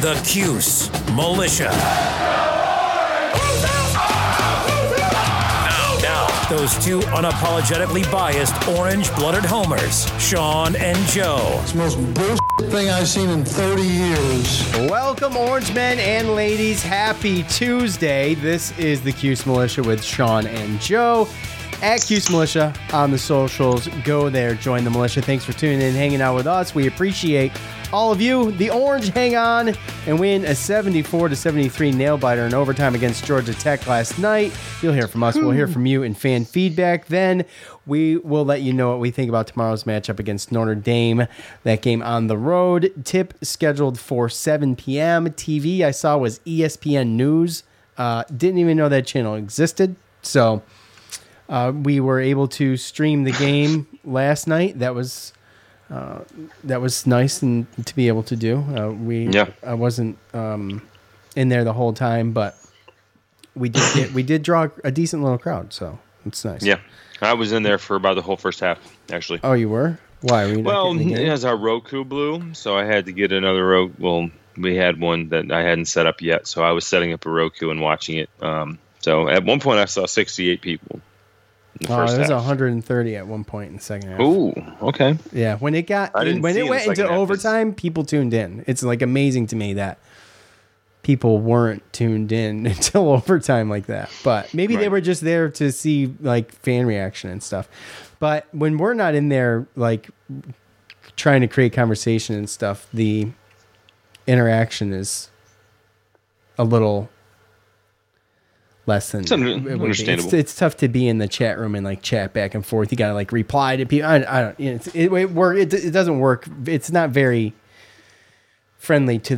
the Cuse Militia. Those two unapologetically biased, orange-blooded homers, Sean and Joe. It's the most bullshit thing I've seen in 30 years. Welcome, orange men and ladies. Happy Tuesday. This is the Cuse Militia with Sean and Joe. At Cuse Militia on the socials. Go there. Join the militia. Thanks for tuning in, hanging out with us. We appreciate all of you. The Orange hang on and win a 74-73 nail-biter in overtime against Georgia Tech last night. You'll hear from us. We'll hear from you in fan feedback. Then we will let you know what we think about tomorrow's matchup against Notre Dame. That game on the road. Tip scheduled for 7 p.m. TV I saw was ESPN News. Didn't even know that channel existed. So we were able to stream the game last night. That was nice and to be able to do. I wasn't in there the whole time, but we did draw a decent little crowd, so it's nice. Yeah, I was in there for about the whole first half, actually. Oh, you were? Why? Were you not getting the game? It has our Roku blew, so I had to get another Roku. Well, we had one that I hadn't set up yet, so I was setting up a Roku and watching it. So at one point, I saw 68 people. It was 130 at one point in the second half. Ooh, okay. Yeah, when it went into overtime, people tuned in. It's like amazing to me that people weren't tuned in until overtime like that. But maybe they were just there to see like fan reaction and stuff. But when we're not in there, like trying to create conversation and stuff, the interaction is a little less than understandable. It's tough to be in the chat room and like chat back and forth. You gotta like reply to people. It doesn't work. It's not very friendly to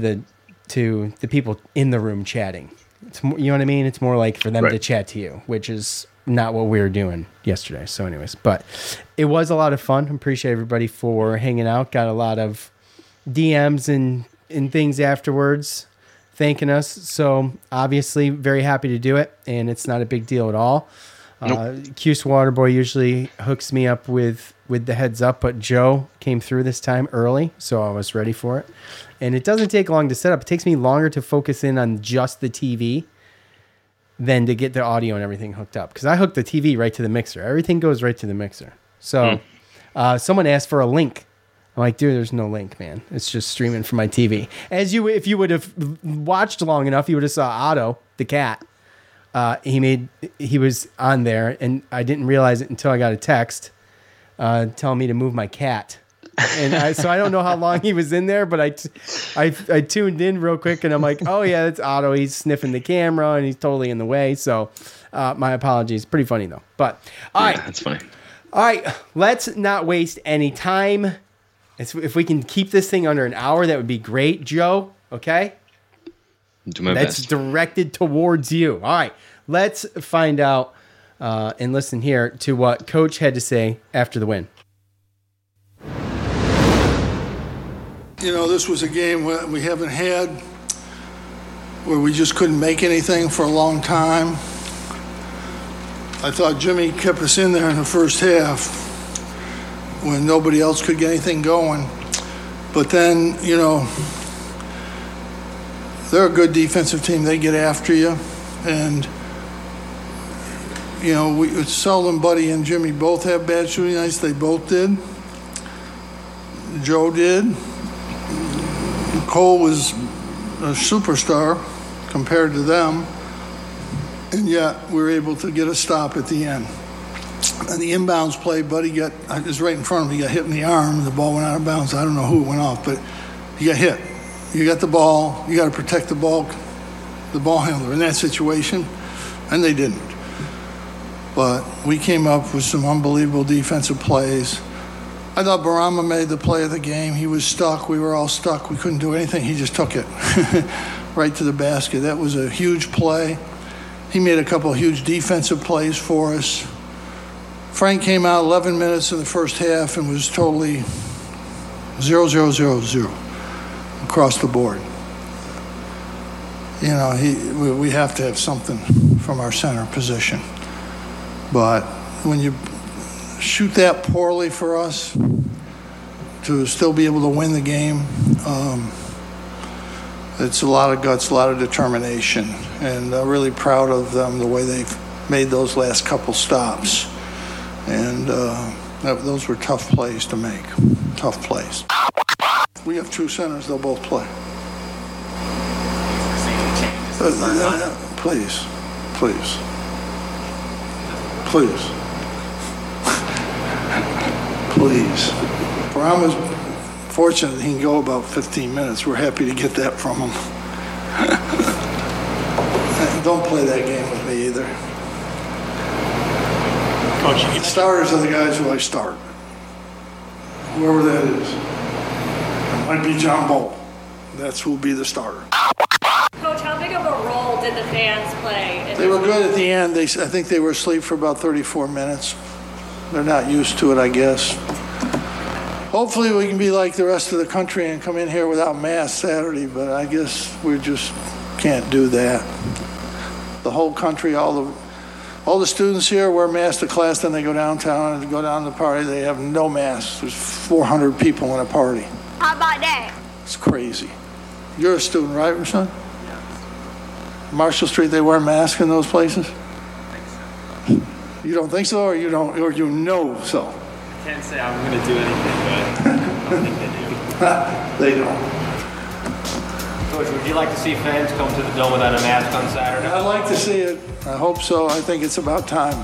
the people in the room chatting. It's more, you know what I mean. It's more like for them to chat to you, which is not what we were doing yesterday. So, anyways, but it was a lot of fun. Appreciate everybody for hanging out. Got a lot of DMs and things afterwards, thanking us. So obviously very happy to do it, and it's not a big deal at all. Cuse Waterboy usually hooks me up with the heads up, but Joe came through this time early, so I was ready for it. And it doesn't take long to set up. It takes me longer to focus in on just the TV than to get the audio and everything hooked up, because I hook the TV right to the mixer. Everything goes right to the mixer. So someone asked for a link. I'm like, dude, there's no link, man. It's just streaming from my TV. If you would have watched long enough, you would have saw Otto, the cat. He was on there, and I didn't realize it until I got a text telling me to move my cat. And so I don't know how long he was in there, but I tuned in real quick, and I'm like, oh yeah, that's Otto. He's sniffing the camera, and he's totally in the way. So my apologies. Pretty funny though. But all right, that's funny. All right, let's not waste any time. If we can keep this thing under an hour, that would be great, Joe. Okay? Do my best. That's directed towards you. All right. Let's find out and listen here to what Coach had to say after the win. You know, this was a game we haven't had where we just couldn't make anything for a long time. I thought Jimmy kept us in there in the first half when nobody else could get anything going. But then, you know, they're a good defensive team. They get after you. And, you know, Seldon, Buddy, and Jimmy both have bad shooting nights. They both did. Joe did. Cole was a superstar. compared to them, and yet we were able to get a stop at the end. And the inbounds play, Buddy got, I was right in front of him, he got hit in the arm, the ball went out of bounds. I don't know who it went off, but he got hit. You got the ball, you got to protect the ball handler in that situation, and they didn't. But we came up with some unbelievable defensive plays. I thought Bourama made the play of the game. He was stuck. We were all stuck. We couldn't do anything. He just took it right to the basket. That was a huge play. He made a couple of huge defensive plays for us. Frank came out 11 minutes in the first half and was totally 0-0-0-0 across the board. You know, we have to have something from our center position. But when you shoot that poorly for us to still be able to win the game, it's a lot of guts, a lot of determination, and I'm really proud of them, the way they've made those last couple stops. And those were tough plays to make, tough plays. We have two centers, they'll both play. Please. Bourama's fortunate he can go about 15 minutes. We're happy to get that from him. Don't play that game with me either. Coach, the starters are the guys who I start. Whoever that is. It might be John Bolt. That's who'll be the starter. Coach, how big of a role did the fans play? They were good at the end. I think they were asleep for about 34 minutes. They're not used to it, I guess. Hopefully we can be like the rest of the country and come in here without masks Saturday, but I guess we just can't do that. The whole country, all the students here wear masks to class, then they go downtown and go down to the party. They have no masks. There's 400 people in a party. How about that? It's crazy. You're a student, right, Rashawn? No. Marshall Street, they wear masks in those places? You don't think so, or you don't, or you know so? I can't say I'm going to do anything, but I don't think they do. They don't. Coach, would you like to see fans come to the Dome without a mask on Saturday? I'd like to see it. I hope so. I think it's about time.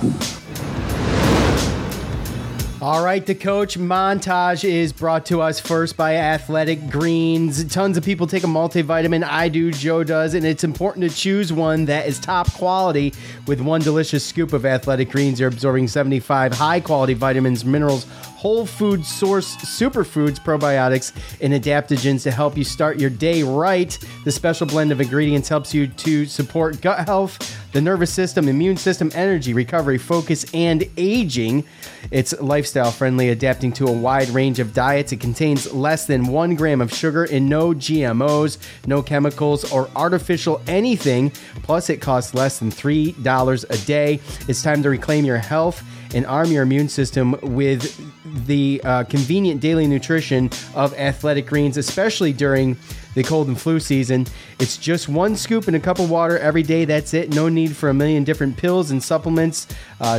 All right, the Coach montage is brought to us first by Athletic Greens. Tons of people take a multivitamin. I do, Joe does, and it's important to choose one that is top quality. With one delicious scoop of Athletic Greens, you're absorbing 75 high-quality vitamins, minerals, whole food source superfoods, probiotics, and adaptogens to help you start your day right. The special blend of ingredients helps you to support gut health, the nervous system, immune system, energy, recovery, focus, and aging. It's lifestyle friendly, adapting to a wide range of diets. It contains less than 1 gram of sugar and no GMOs, no chemicals or artificial anything. Plus, it costs less than $3 a day. It's time to reclaim your health and arm your immune system with the convenient daily nutrition of Athletic Greens, especially during the cold and flu season. It's just one scoop and a cup of water every day. That's it. No need for a million different pills and supplements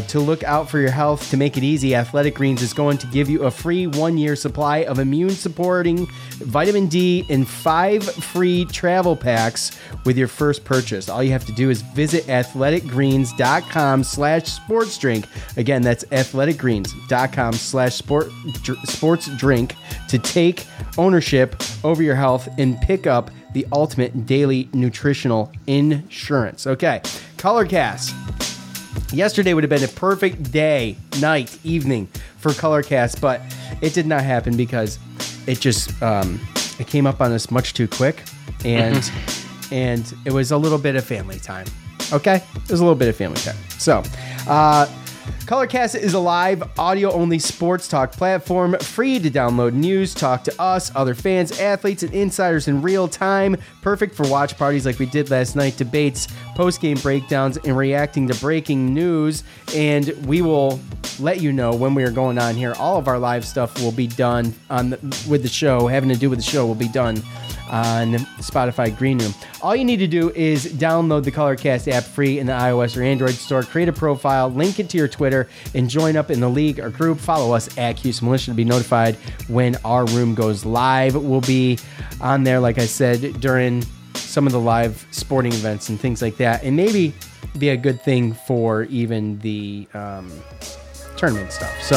to look out for your health. To make it easy, Athletic Greens is going to give you a free 1-year supply of immune supporting vitamin D and 5 free travel packs with your first purchase. All you have to do is visit athleticgreens.com/sportsdrink. Again, that's athleticgreens.com/sportsdrink to take ownership over your health and pick up the ultimate daily nutritional insurance. Okay, ColorCast. Yesterday would have been a perfect day, night, evening for ColorCast, but it did not happen because it just it came up on us much too quick, and it was a little bit of family time. Okay, it was a little bit of family time. So, ColorCast is a live, audio-only sports talk platform, free to download news, talk to us, other fans, athletes, and insiders in real time. Perfect for watch parties like we did last night, debates, post-game breakdowns, and reacting to breaking news. And we will let you know when we are going on here. All of our live stuff will be done with the show, having to do with the show will be done on Spotify Green Room. All you need to do is download the ColorCast app free in the iOS or Android store, create a profile, link it to your Twitter, and join up in the league or group. Follow us at Cuse Militia to be notified when our room goes live. We'll be on there, like I said, during some of the live sporting events and things like that, and maybe be a good thing for even the tournament stuff. So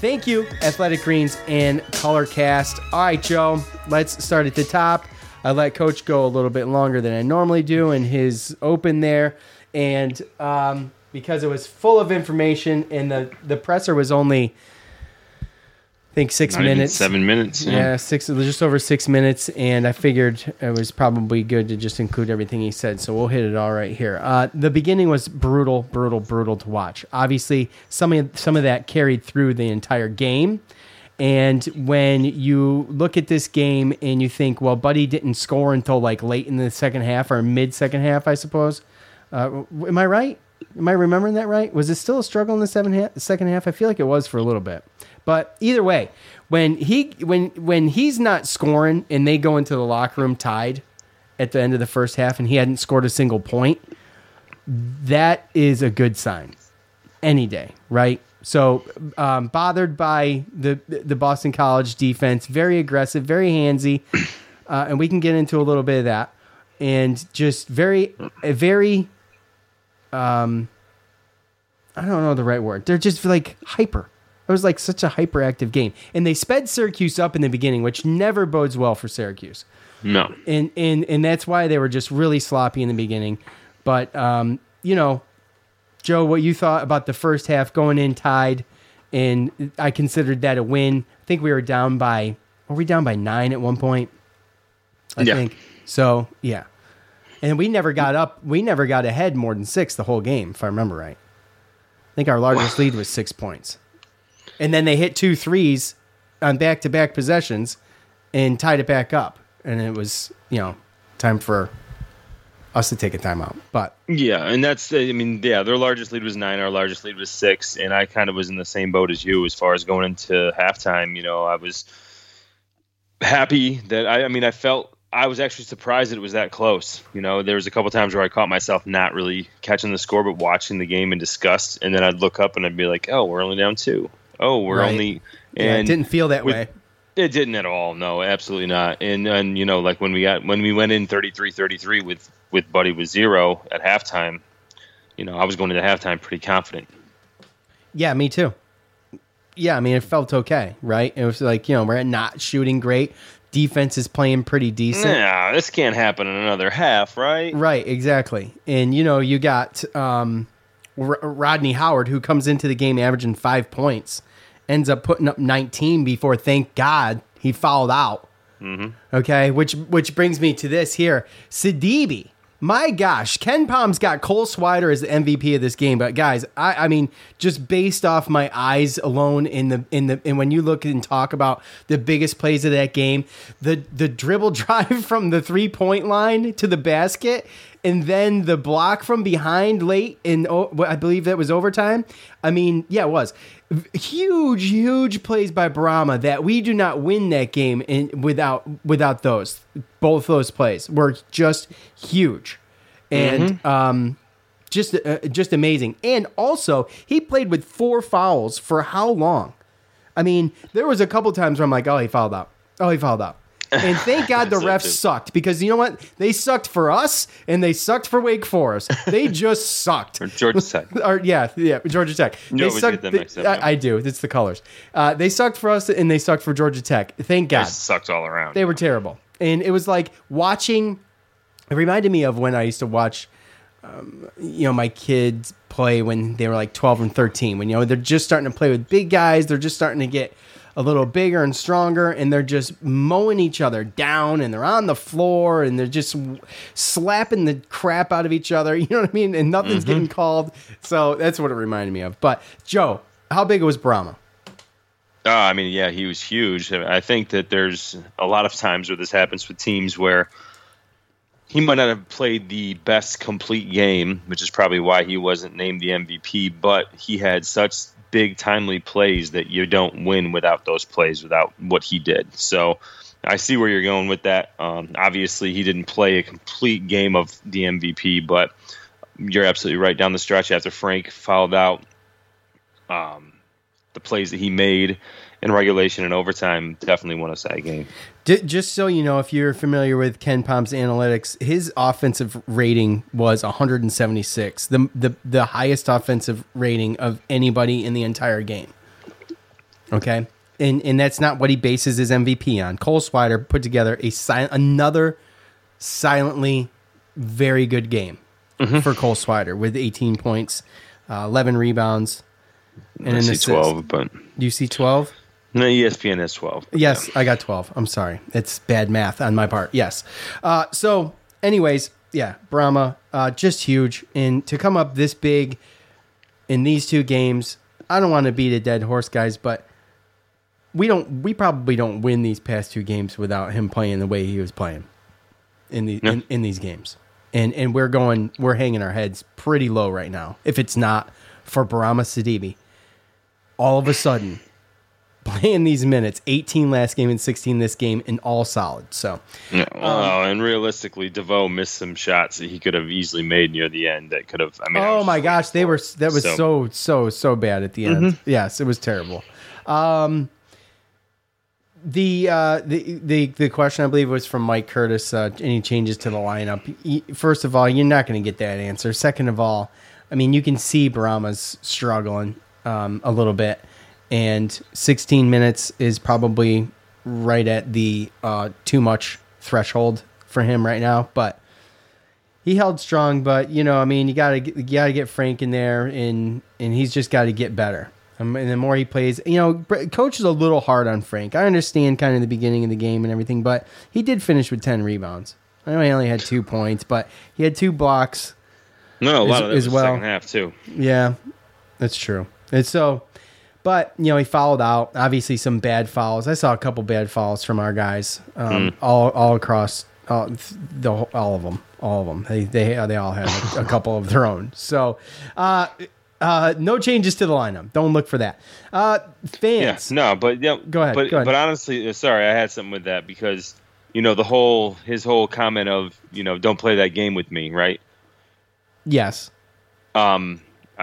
thank you, Athletic Greens and ColorCast. All right, Joe, let's start at the top. I let Coach go a little bit longer than I normally do in his open there, and because it was full of information, and the presser was only, I think, 6 minutes. 7 minutes. Yeah, just over 6 minutes, and I figured it was probably good to just include everything he said, so we'll hit it all right here. The beginning was brutal to watch. Obviously, some of that carried through the entire game. And when you look at this game and you think, well, Buddy didn't score until like late in the second half or mid-second half, I suppose. Am I right? Am I remembering that right? Was it still a struggle in the second half? I feel like it was for a little bit. But either way, when he's not scoring and they go into the locker room tied at the end of the first half and he hadn't scored a single point, that is a good sign any day, right? So bothered by the Boston College defense, very aggressive, very handsy, and we can get into a little bit of that, and just very, I don't know the right word. They're just like hyper. It was like such a hyperactive game, and they sped Syracuse up in the beginning, which never bodes well for Syracuse. No, and that's why they were just really sloppy in the beginning, but Joe, what you thought about the first half going in tied, and I considered that a win. I think we were down by 9 at one point? I think. So, yeah. And we never got ahead more than 6 the whole game, if I remember right. I think our largest lead was 6 points. And then they hit 2 threes on back-to-back possessions and tied it back up. And it was, time for us to take a timeout, but yeah, and their largest lead was 9, our largest lead was 6, and I kind of was in the same boat as you as far as going into halftime. I was happy that I was actually surprised that it was that close. There was a couple times where I caught myself not really catching the score, but watching the game in disgust, and then I'd look up and I'd be like, "Oh, we're only down 2. Oh, we're right. only." And yeah, it didn't feel that way. It didn't at all. No, absolutely not. And like when we went in 33-33 with Buddy with 0 at halftime, I was going into halftime pretty confident. Yeah, me too. Yeah, it felt okay, right? It was like, we're not shooting great. Defense is playing pretty decent. Yeah, this can't happen in another half, right? Right, exactly. And, you got Rodney Howard, who comes into the game averaging 5 points, ends up putting up 19 before, thank God, he fouled out. Mm-hmm. Okay, which brings me to this here. Sidibé, my gosh, Ken Palm's got Cole Swider as the MVP of this game. But guys, I mean, just based off my eyes alone and when you look and talk about the biggest plays of that game, the dribble drive from the 3-point line to the basket, and then the block from behind late in, I believe that was overtime. It was. Huge plays by Bourama that we do not win that game without those. Both those plays were just huge and just amazing. And also, he played with 4 fouls for how long? There was a couple times where I'm like, oh, he fouled out. And thank God the refs sucked, because you know what? They sucked for us, and they sucked for Wake Forest. They just sucked. Or Georgia Tech. Yeah, Georgia Tech. No, we did them next time. I do. It's the colors. They sucked for us, and they sucked for Georgia Tech. Thank God. They sucked all around. They were terrible. And it was like watching – it reminded me of when I used to watch my kids play when they were like 12 and 13. When, they're just starting to play with big guys. They're just starting to get – a little bigger and stronger, and they're just mowing each other down, and they're on the floor, and they're just slapping the crap out of each other. You know what I mean? And nothing's getting called. So that's what it reminded me of. But, Joe, how big was Bourama? He was huge. I think that there's a lot of times where this happens with teams where he might not have played the best complete game, which is probably why he wasn't named the MVP, but he had such – big timely plays that you don't win without those plays, without what he did. So I see where you're going with that. Obviously he didn't play a complete game of the MVP, but you're absolutely right. Down the stretch after Frank fouled out, the plays that he made, in regulation and overtime definitely won us that game. Just so you know, if you're familiar with Ken Pom's analytics, his offensive rating was 176, the highest offensive rating of anybody in the entire game. Okay? And that's not what he bases his MVP on. Cole Swider put together another silently very good game for Cole Swider with 18 points, 11 rebounds, and an assist. 12, but do you see 12? No, ESPN has 12. Yes, yeah. I got 12. I'm sorry. It's bad math on my part. Yes. So, anyways, yeah, Bourama, just huge. And to come up this big in these two games, I don't want to beat a dead horse, guys, but we probably don't win these past two games without him playing the way he was playing in these games. And we're hanging our heads pretty low right now. If it's not for Bourama Sidibé, all of a sudden playing these minutes, 18 last game and 16 this game, and all solid. So, and realistically, DeVoe missed some shots that he could have easily made near the end. That could have. I mean, oh my gosh, that was so bad at the end. Yes, it was terrible. The question, I believe, was from Mike Curtis. Any changes to the lineup? First of all, you're not going to get that answer. Second of all, I mean, you can see Barama's struggling a little bit, and 16 minutes is probably right at the too much threshold for him right now. But he held strong. But you know, I mean, you got to get Frank in there, and he's just got to get better. And the more he plays, you know, coach is a little hard on Frank. I understand kind of the beginning of the game and everything, but he did finish with 10 rebounds. I know he only had 2 points, but he had 2 blocks. No, a lot of that was second half too. Yeah, that's true. And so, but you know, he fouled out. Obviously, some bad fouls. I saw a couple bad fouls from our guys, all across all of them. They all had a couple of their own. So, no changes to the lineup. Don't look for that. Fans. Yeah, no, but yeah, go ahead. But honestly, sorry, I had something with that because you know his whole comment of, you know, don't play that game with me, right? Yes. I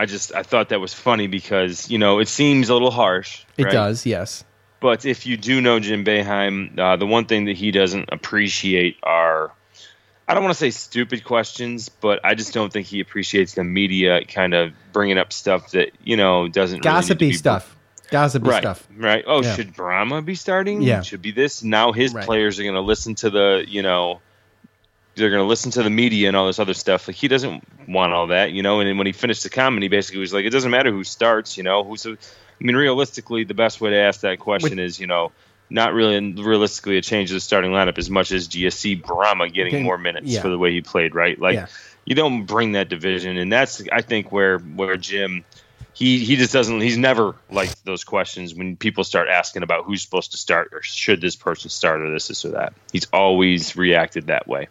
thought that was funny because, you know, it seems a little harsh. It does, yes. But if you do know Jim Boeheim, the one thing that he doesn't appreciate are, I don't want to say stupid questions, but I just don't think he appreciates the media kind of bringing up stuff that, you know, doesn't gossipy really stuff. Gossipy stuff. Right. Oh, yeah. Should Bourama be starting? Yeah. Should be this. Now his players are going to listen to the, you know, they're going to listen to the media and all this other stuff. Like, he doesn't want all that, you know. And then when he finished the comment, he basically was like, it doesn't matter who starts, you know. Who's? I mean, realistically, the best way to ask that question is, you know, not really realistically a change to the starting lineup as much as do you see Bourama getting more minutes for the way he played, right? Like, you don't bring that division. And that's, I think, where Jim, he just doesn't – he's never liked those questions when people start asking about who's supposed to start or should this person start or this or that. He's always reacted that way.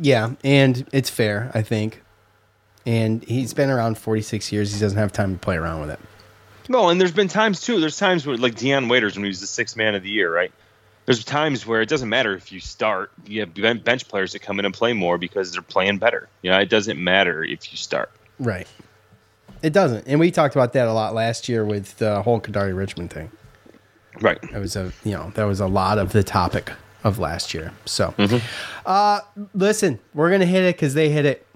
Yeah, and it's fair, I think. And he's been around 46 years. He doesn't have time to play around with it. No, and there's been times, too. There's times where, like Deion Waiters, when he was the 6th man of the year, right? There's times where it doesn't matter if you start. You have bench players that come in and play more because they're playing better. You know, it doesn't matter if you start. Right. It doesn't. And we talked about that a lot last year with the whole Kadari Richmond thing. Right. That was a lot of the topic of last year. So, listen, we're going to hit it because they hit it.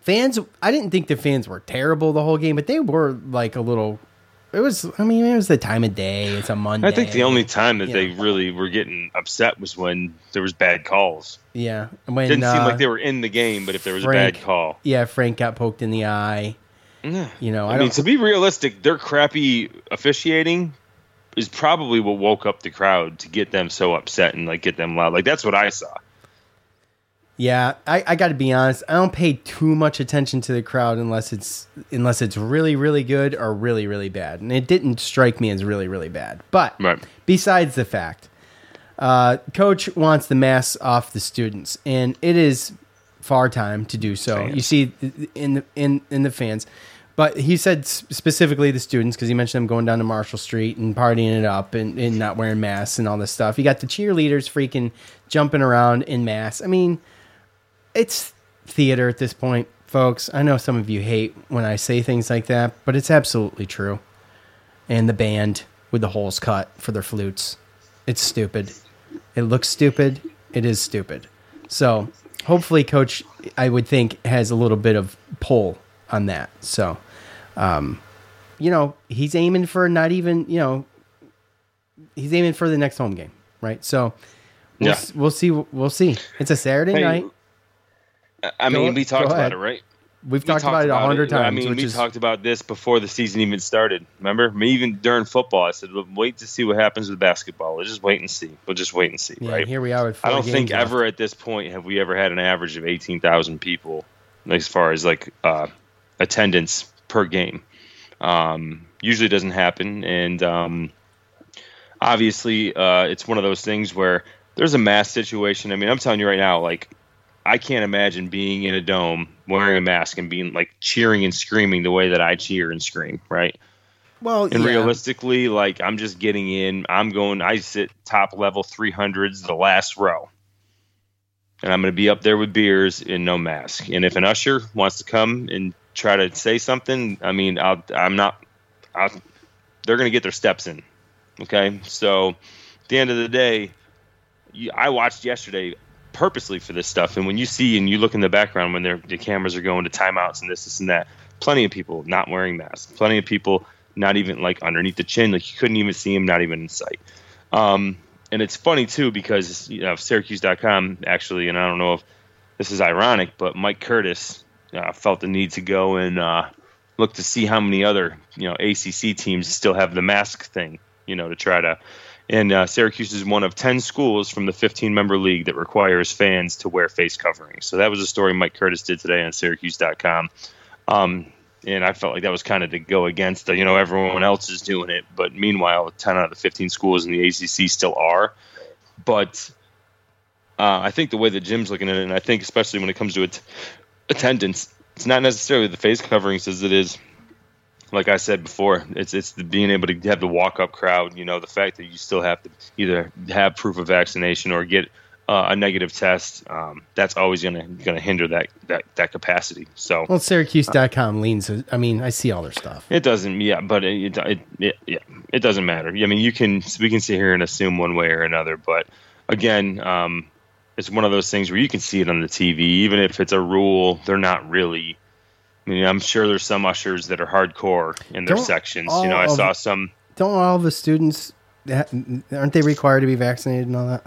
Fans, I didn't think the fans were terrible the whole game, but they were like a little, it was the time of day. It's a Monday. I think the only time that they really were getting upset was when there was bad calls. Yeah. When, it didn't seem like they were in the game, but if there was a bad call. Yeah, Frank got poked in the eye. Yeah. You know, I mean, to be realistic, their crappy officiating is probably what woke up the crowd to get them so upset and like get them loud. Like, that's what I saw. Yeah, I got to be honest. I don't pay too much attention to the crowd unless it's really, really good or really, really bad. And it didn't strike me as really, really bad. But besides the fact, coach wants the masks off the students, and it is far time to do so. Fans. You see in the fans. But he said specifically the students because he mentioned them going down to Marshall Street and partying it up and not wearing masks and all this stuff. You got the cheerleaders freaking jumping around in masks. I mean, it's theater at this point, folks. I know some of you hate when I say things like that, but it's absolutely true. And the band with the holes cut for their flutes. It's stupid. It looks stupid. It is stupid. So hopefully Coach, I would think, has a little bit of pull on that. So, you know, he's aiming for not even, you know, he's aiming for the next home game, right? So we'll see. It's a Saturday night. I mean, we talked about it, right? We've talked about it 100 times. I mean, we talked about this before the season even started. Remember? I mean, even during football, I said, wait to see what happens with basketball. We'll just wait and see. Yeah, right? Here we are with 4 games. I don't think ever at this point have we ever had an average of 18,000 people as far as like attendance per game. Usually doesn't happen. And obviously, it's one of those things where there's a mass situation. I mean, I'm telling you right now, like, I can't imagine being in a dome wearing a mask and being like cheering and screaming the way that I cheer and scream. Right. Well, and realistically, like I'm just getting in, I sit top level 300s, the last row, and I'm going to be up there with beers and no mask. And if an usher wants to come and try to say something, I mean, they're going to get their steps in. Okay. So at the end of the day, I watched yesterday purposely for this stuff, and when you see and you look in the background when the cameras are going to timeouts and this and that, plenty of people not wearing masks, plenty of people not even like underneath the chin, like you couldn't even see him, not even in sight. And it's funny too because you know Syracuse.com actually, and I don't know if this is ironic, but Mike Curtis felt the need to go and look to see how many other ACC teams still have the mask thing, to try to. And Syracuse is one of 10 schools from the 15-member league that requires fans to wear face coverings. So that was a story Mike Curtis did today on Syracuse.com. And I felt like that was kind of to go against the, everyone else is doing it. But meanwhile, 10 out of the 15 schools in the ACC still are. But I think the way that Jim's looking at it, and I think especially when it comes to attendance, it's not necessarily the face coverings as it is. Like I said before, it's the being able to have the walk-up crowd, the fact that you still have to either have proof of vaccination or get a negative test, that's always going to hinder that capacity. So, well, Syracuse.com leans. I mean, I see all their stuff. It doesn't, yeah, but it doesn't matter. I mean, we can sit here and assume one way or another, but again, it's one of those things where you can see it on the TV, even if it's a rule, they're not really. I mean, I'm sure there's some ushers that are hardcore in their sections. I saw some. Don't all the students, aren't they required to be vaccinated and all that?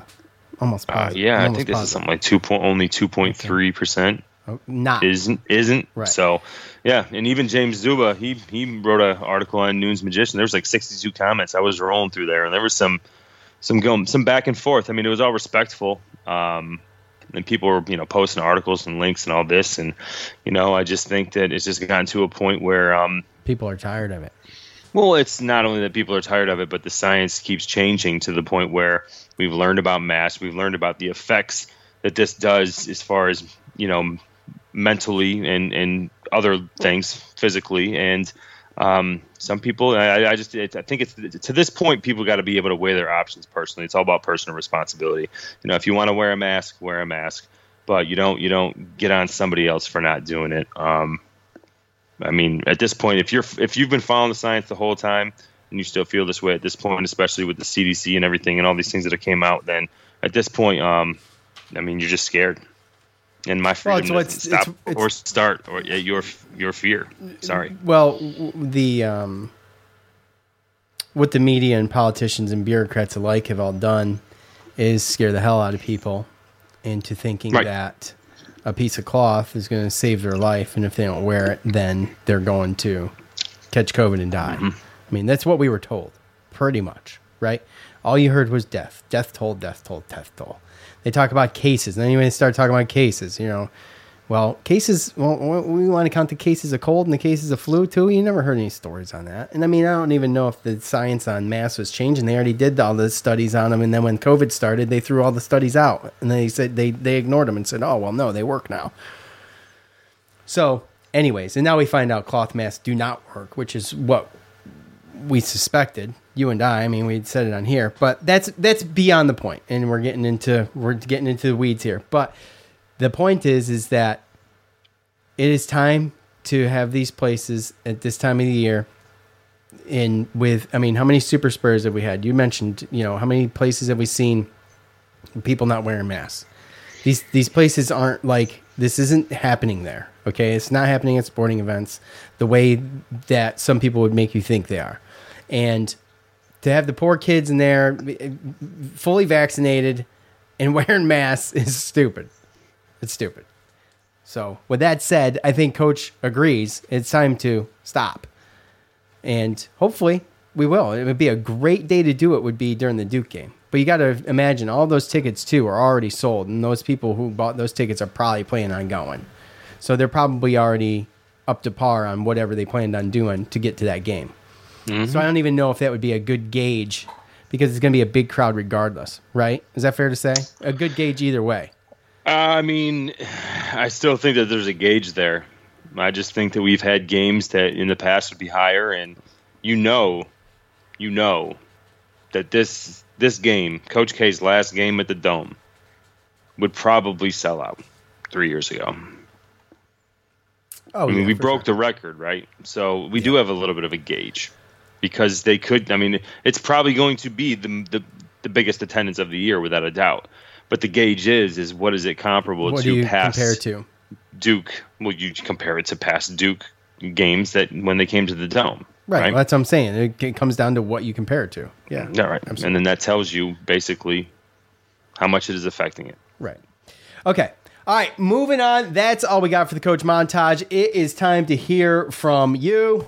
Almost positive. Yeah, almost I think this positive. Is something like only 2.3%. Okay. Not. Isn't. Right. So, yeah. And even James Zuba, he wrote an article on Noon's Magician. There was like 62 comments. I was rolling through there, and there was some back and forth. I mean, it was all respectful. And people were, posting articles and links and all this. And, I just think that it's just gotten to a point where people are tired of it. Well, it's not only that people are tired of it, but the science keeps changing to the point where we've learned about masks. We've learned about the effects that this does as far as, mentally and other things physically. And some people, I think it's to this point, people got to be able to weigh their options personally. It's all about personal responsibility. If you want to wear a mask, but you don't get on somebody else for not doing it. I mean, at this point, if you've been following the science the whole time and you still feel this way at this point, especially with the CDC and everything and all these things that have came out, then at this point, I mean, you're just scared. And my freedom your fear. Sorry. Well, the what the media and politicians and bureaucrats alike have all done is scare the hell out of people into thinking that a piece of cloth is going to save their life, and if they don't wear it, then they're going to catch COVID and die. Mm-hmm. I mean, that's what we were told, pretty much, right? All you heard was death, death toll, death toll, death toll. They talk about cases, and then they start talking about cases, Well, cases, we want to count the cases of cold and the cases of flu, too. You never heard any stories on that. And, I mean, I don't even know if the science on masks was changing. They already did all the studies on them, and then when COVID started, they threw all the studies out. And they said they ignored them and said, oh, well, no, they work now. So, anyways, and now we find out cloth masks do not work, which is what we suspected. You and I mean, we'd said it on here, but that's beyond the point. And we're getting into the weeds here. But the point is that it is time to have these places at this time of the year in with, I mean, how many super spurs have we had? You mentioned, you know, how many places have we seen people not wearing masks? These places aren't like, this isn't happening there. Okay. It's not happening at sporting events the way that some people would make you think they are. And to have the poor kids in there fully vaccinated and wearing masks is stupid. It's stupid. So with that said, I think Coach agrees. It's time to stop. And hopefully we will. It would be a great day to do it would be during the Duke game. But you got to imagine all those tickets, too, are already sold. And those people who bought those tickets are probably planning on going. So they're probably already up to par on whatever they planned on doing to get to that game. Mm-hmm. So I don't even know if that would be a good gauge because it's going to be a big crowd regardless, right? Is that fair to say? A good gauge either way. I mean, I still think that there's a gauge there. I just think that we've had games that in the past would be higher, and you know that this game, Coach K's last game at the Dome, would probably sell out 3 years ago. Oh, I mean, yeah, we broke the record, right? So we do have a little bit of a gauge because they could. I mean, it's probably going to be the biggest attendance of the year without a doubt. But the gauge is what is it comparable what to? What do you past compare to? Duke, well, you compare it to past Duke games that when they came to the Dome. Right. Well, that's what I'm saying. It comes down to what you compare it to. Yeah. All right. Absolutely. And then that tells you basically how much it is affecting it. Right. Okay. All right. Moving on. That's all we got for the Coach Montage. It is time to hear from you.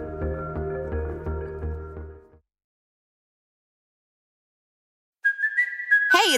Hey,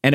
and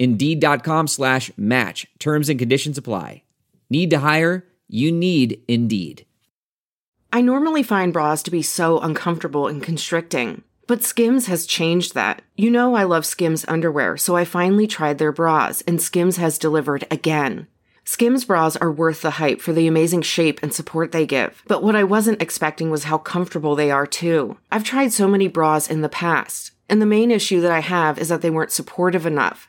Indeed.com/match. Terms and conditions apply. Need to hire? You need Indeed. I normally find bras to be so uncomfortable and constricting, but Skims has changed that. You know I love Skims underwear, so I finally tried their bras, and Skims has delivered again. Skims bras are worth the hype for the amazing shape and support they give, but what I wasn't expecting was how comfortable they are too. I've tried so many bras in the past, and the main issue that I have is that they weren't supportive enough,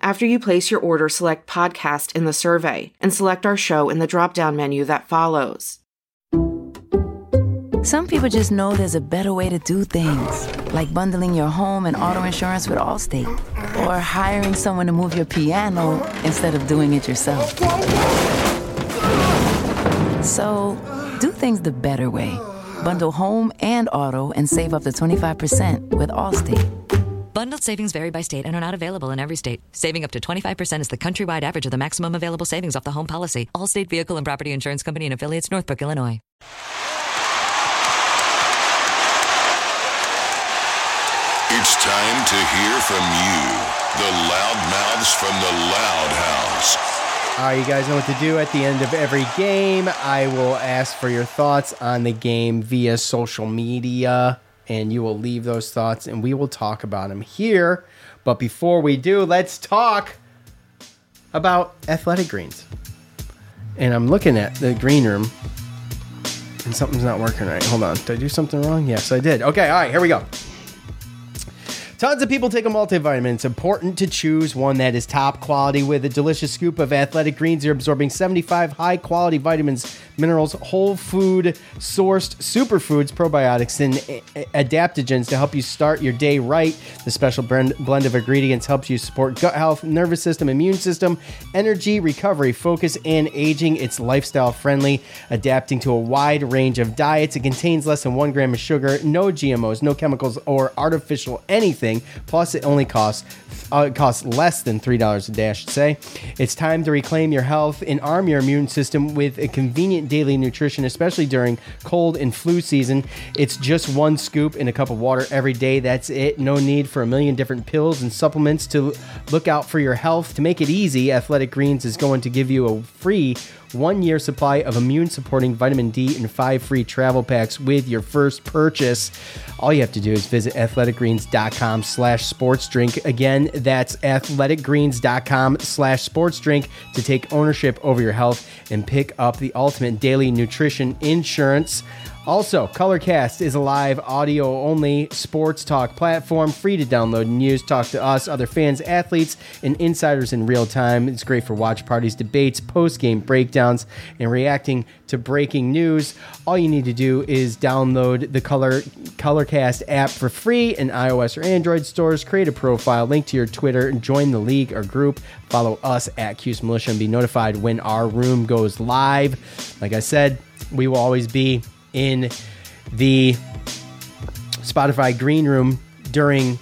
After you place your order, select podcast in the survey and select our show in the drop-down menu that follows. Some people just know there's a better way to do things, like bundling your home and auto insurance with Allstate, or hiring someone to move your piano instead of doing it yourself. So, do things the better way. Bundle home and auto and save up to 25% with Allstate. Bundled savings vary by state and are not available in every state. Saving up to 25% is the countrywide average of the maximum available savings off the home policy. Allstate Vehicle and Property Insurance Company and affiliates, Northbrook, Illinois. It's time to hear from you, the loud mouths from the loud house. All right, you guys know what to do. At the end of every game, I will ask for your thoughts on the game via social media, and you will leave those thoughts, and we will talk about them here. But before we do, let's talk about Athletic Greens. And I'm looking at the green room, and something's not working right. Hold on. Did I do something wrong? Yes, I did. Okay, all right, here we go. Tons of people take a multivitamin. It's important to choose one that is top quality. With a delicious scoop of Athletic Greens, you're absorbing 75 high-quality vitamins, minerals, whole food-sourced superfoods, probiotics, and adaptogens to help you start your day right. The special blend of ingredients helps you support gut health, nervous system, immune system, energy, recovery, focus, and aging. It's lifestyle-friendly, adapting to a wide range of diets. It contains less than 1 gram of sugar, no GMOs, no chemicals, or artificial anything. Plus, it only costs less than $3 a day, I should say. It's time to reclaim your health and arm your immune system with a convenient daily nutrition, especially during cold and flu season. It's just one scoop in a cup of water every day. That's it. No need for a million different pills and supplements to look out for your health. To make it easy, Athletic Greens is going to give you a free 1-year supply of immune-supporting vitamin D and 5 free travel packs with your first purchase. All you have to do is visit athleticgreens.com/sportsdrink. Again, that's athleticgreens.com/sportsdrink to take ownership over your health and pick up the ultimate daily nutrition insurance. Also, ColorCast is a live audio-only sports talk platform, free to download and use. Talk to us, other fans, athletes, and insiders in real time. It's great for watch parties, debates, post-game breakdowns, and reacting to breaking news. All you need to do is download the ColorCast app for free in iOS or Android stores. Create a profile, link to your Twitter, and join the league or group. Follow us at Cuse Militia and be notified when our room goes live. Like I said, we will always be in the Spotify Green Room during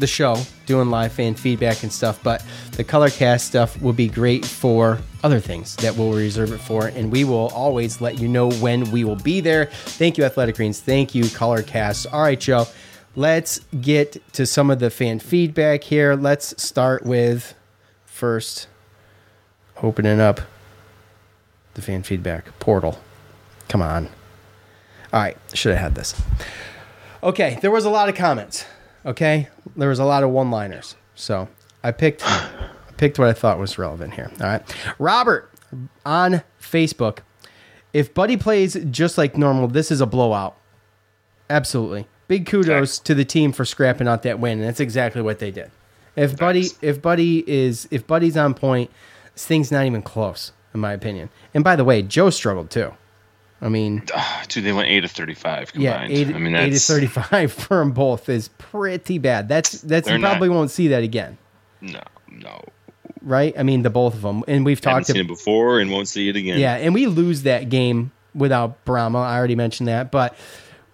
the show, doing live fan feedback and stuff, but the ColorCast stuff will be great for other things that we'll reserve it for, and we will always let you know when we will be there. Thank you, Athletic Greens. Thank you, ColorCast. All right, Joe, let's get to some of the fan feedback here. Let's start with first opening up the fan feedback portal. Come on. All right, should have had this. Okay, there was a lot of comments. Okay, there was a lot of one-liners. So I picked what I thought was relevant here. All right, Robert on Facebook. If Buddy plays just like normal, this is a blowout. Absolutely. Big kudos to the team for scrapping out that win, and that's exactly what they did. If Buddy's on point, this thing's not even close, in my opinion. And by the way, Joe struggled too. I mean, dude, they went 8 of 35 combined. Yeah, eight of 35 for them both is pretty bad. That's you probably won't see that again. No, right? I mean, the both of them, and we've talked seen it before, and won't see it again. Yeah, and we lose that game without Bourama. I already mentioned that, but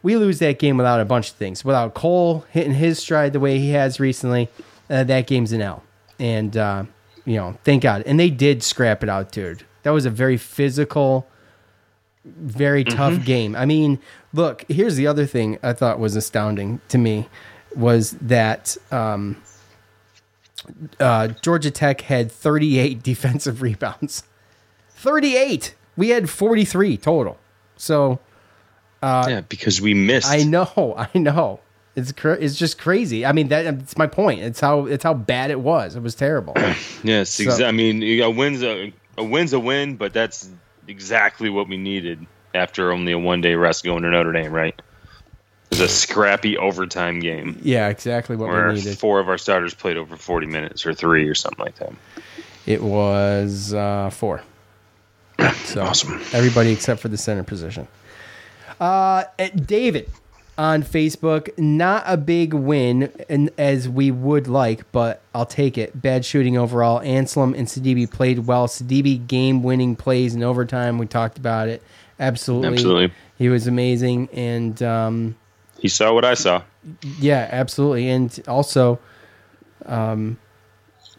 we lose that game without a bunch of things. Without Cole hitting his stride the way he has recently, that game's an L. And thank God, and they did scrap it out, dude. That was a very physical, very tough game. I mean, look, here's the other thing I thought was astounding to me was that Georgia Tech had 38 defensive rebounds. 38! We had 43 total. So, Yeah, because we missed. I know. It's just crazy. I mean, it's my point. It's how bad it was. It was terrible. Yes, so. I mean, a win's a win, but that's exactly what we needed after only a one-day rest going to Notre Dame, right? It was a scrappy overtime game. Yeah, exactly what we needed. Four of our starters played over 40 minutes, or three, or something like that. It was four. So awesome. Everybody except for the center position. David on Facebook, not a big win as we would like, but I'll take it. Bad shooting overall. Anselm and Sidibé played well. Sidibé game-winning plays in overtime. We talked about it. Absolutely. He was amazing. And he saw what I saw. Yeah, absolutely. And also to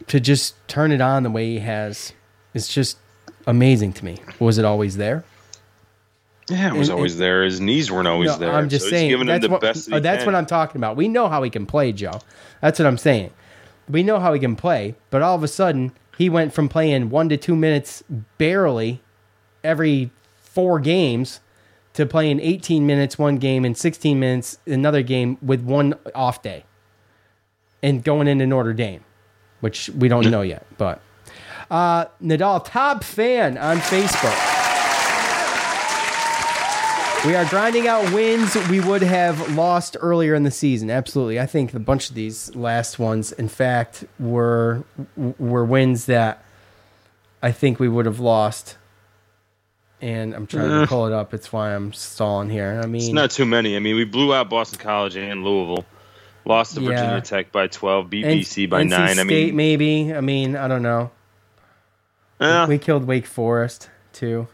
just turn it on the way he has is just amazing to me. Was it always there? Yeah, it was always there. His knees weren't always there. I'm just saying. He's giving him the best he can. What I'm talking about. We know how he can play, Joe. That's what I'm saying. We know how he can play, but all of a sudden, he went from playing 1 to 2 minutes barely every 4 games to playing 18 minutes one game and 16 minutes another game with one off day and going into Notre Dame, which we don't know yet. But Nadal, top fan on Facebook. We are grinding out wins we would have lost earlier in the season. Absolutely. I think a bunch of these last ones, in fact, were wins that I think we would have lost. And I'm trying to pull it up. It's why I'm stalling here. I mean, it's not too many. I mean, we blew out Boston College and Louisville. Lost to Virginia Tech by 12, beat BC by 9. NC State, maybe. I mean, I don't know. We killed Wake Forest, too.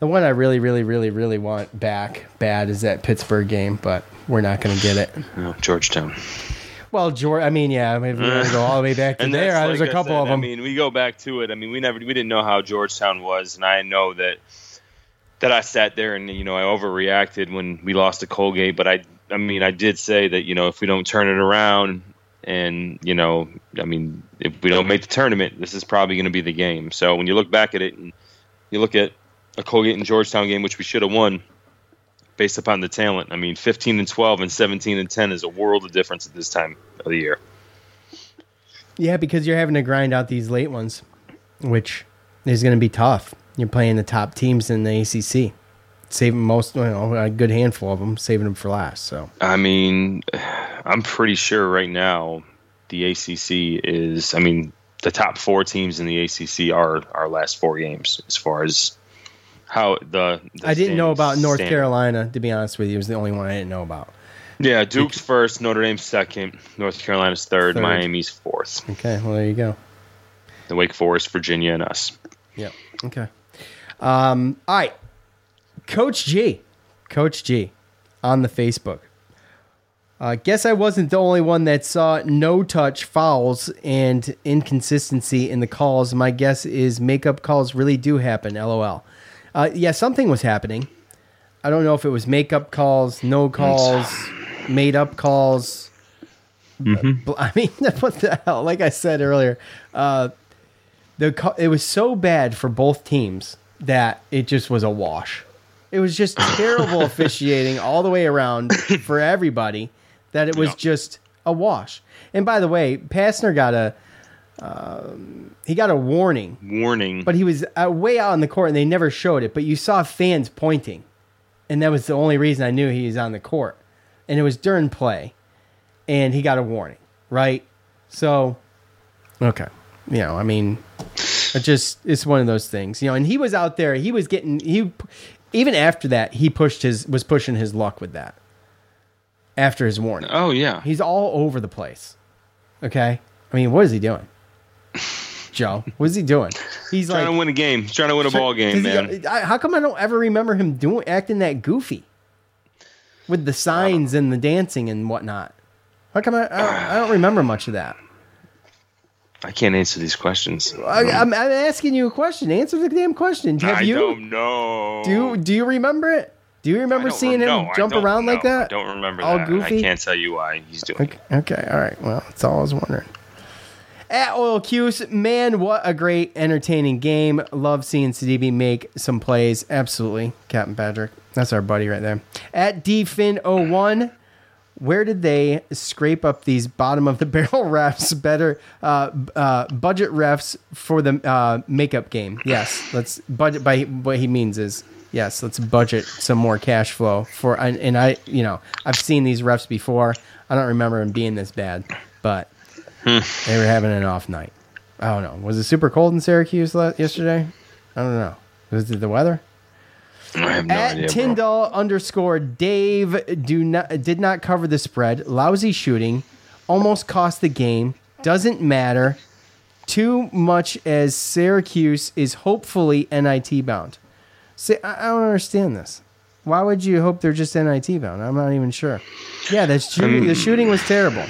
The one I really, really, really, really want back bad is that Pittsburgh game, but we're not going to get it. No, Georgetown. Well, if we really go all the way back to there, there's a couple of them. I mean, we go back to it. I mean, we didn't know how Georgetown was, and I know that I sat there and I overreacted when we lost to Colgate, but I did say that if we don't turn it around, and if we don't make the tournament, this is probably going to be the game. So when you look back at it and you look at a Colgate and Georgetown game, which we should have won based upon the talent. I mean, 15-12 and 17-10 is a world of difference at this time of the year. Yeah, because you're having to grind out these late ones, which is going to be tough. You're playing the top teams in the ACC, saving a good handful of them, saving them for last. So, I mean, I'm pretty sure right now the ACC is, the top 4 teams in the ACC are our last 4 games as far as how I didn't know about North Carolina, to be honest with you. It was the only one I didn't know about. Yeah, Duke's first, Notre Dame's second, North Carolina's third, Miami's fourth. Okay, well, there you go. The Wake Forest, Virginia, and us. Yeah, okay. All right, Coach G on the Facebook. Guess I wasn't the only one that saw no-touch fouls and inconsistency in the calls. My guess is makeup calls really do happen, LOL. Yeah, something was happening. I don't know if it was makeup calls, no calls, made up calls. Mm-hmm. I mean, what the hell? Like I said earlier, it was so bad for both teams that it just was a wash. It was just terrible officiating all the way around for everybody that it was just a wash. And by the way, Pastner got he got a warning, but he was way out on the court and they never showed it, but you saw fans pointing, and that was the only reason I knew he was on the court, and it was during play, and he got a warning, right? So okay, it's one of those things, and he was out there, he was getting, he even after that he was pushing his luck with that after his warning. Oh yeah, he's all over the place. Okay, I mean, what is he doing? Joe, what is he doing? He's trying to win a game. He's trying to win a ball game, man. How come I don't ever remember him acting that goofy with the signs and the dancing and whatnot? How come I don't remember much of that? I can't answer these questions. I'm asking you a question. Answer the damn question. I don't know. Do you remember it? Do you remember seeing him jump around like that? I don't remember all that. Goofy? I can't tell you why he's doing it. Okay, all right. Well, that's all I was wondering. At Oil Cuse, man, what a great entertaining game. Love seeing Sidibé make some plays. Absolutely, Captain Patrick. That's our buddy right there. At DFIN01, where did they scrape up these bottom-of-the-barrel refs, better budget refs for the makeup game? Yes, let's budget by what he means is, yes, let's budget some more cash flow. For. And I, you know, I've seen these refs before. I don't remember them being this bad, but... They were having an off night. I don't know. Was it super cold in Syracuse yesterday? I don't know. Was it the weather? I have no idea. At Tyndall underscore Dave did not cover the spread. Lousy shooting. Almost cost the game. Doesn't matter. Too much as Syracuse is hopefully NIT bound. See, I don't understand this. Why would you hope they're just NIT bound? I'm not even sure. Yeah, the shooting was terrible.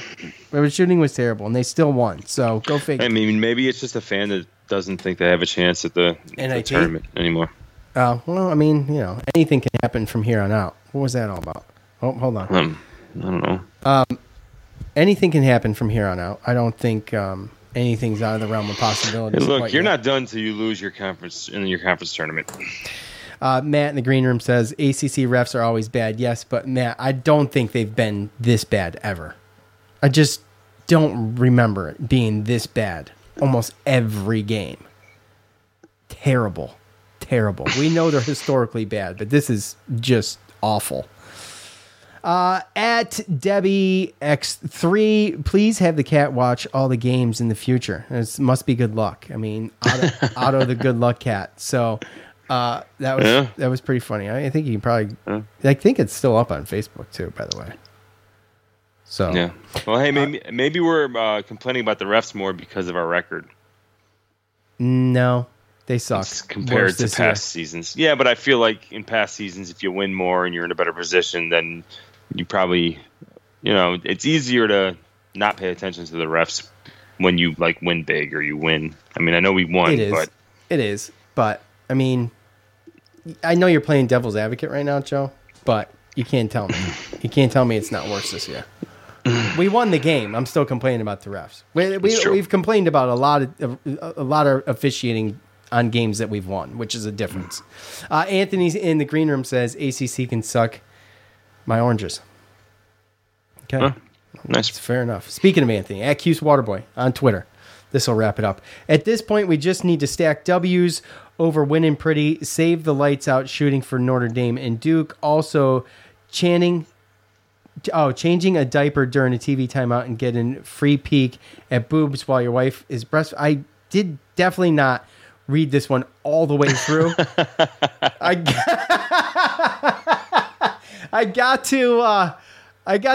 The shooting was terrible, and they still won. So go figure. I mean, maybe it's just a fan that doesn't think they have a chance at the tournament anymore. Well, I mean, you know, anything can happen from here on out. What was that all about? Oh, hold on. I don't know. Anything can happen from here on out. I don't think anything's out of the realm of possibility. Hey, look, you're not done till you lose your conference in your conference tournament. Matt in the green room says, ACC refs are always bad, yes, but Matt, I don't think they've been this bad ever. I just don't remember it being this bad almost every game. Terrible. Terrible. We know they're historically bad, but this is just awful. At Debbie X3, please have the cat watch all the games in the future. It must be good luck. I mean, Otto the good luck cat. So... that was pretty funny. I think you can probably. I think it's still up on Facebook too, by the way. So yeah. Well, hey, maybe we're complaining about the refs more because of our record. No, they suck it's compared to past seasons. Yeah, but I feel like in past seasons, if you win more and you're in a better position, then you probably, you know, it's easier to not pay attention to the refs when you like win big or you win. I mean, I know we won, but. I mean, I know you're playing devil's advocate right now, Joe, but you can't tell me. You can't tell me it's not worse this year. We won the game. I'm still complaining about the refs. We've complained about a lot of officiating on games that we've won, which is a difference. Anthony's in the green room says ACC can suck my oranges. Okay, nice, that's fair enough. Speaking of Anthony, at Cuse Waterboy on Twitter. This will wrap it up. At this point, we just need to stack W's over winning pretty, save the lights out shooting for Notre Dame and Duke. Also, changing a diaper during a TV timeout and getting free peek at boobs while your wife is breastfeeding. I did definitely not read this one all the way through. I got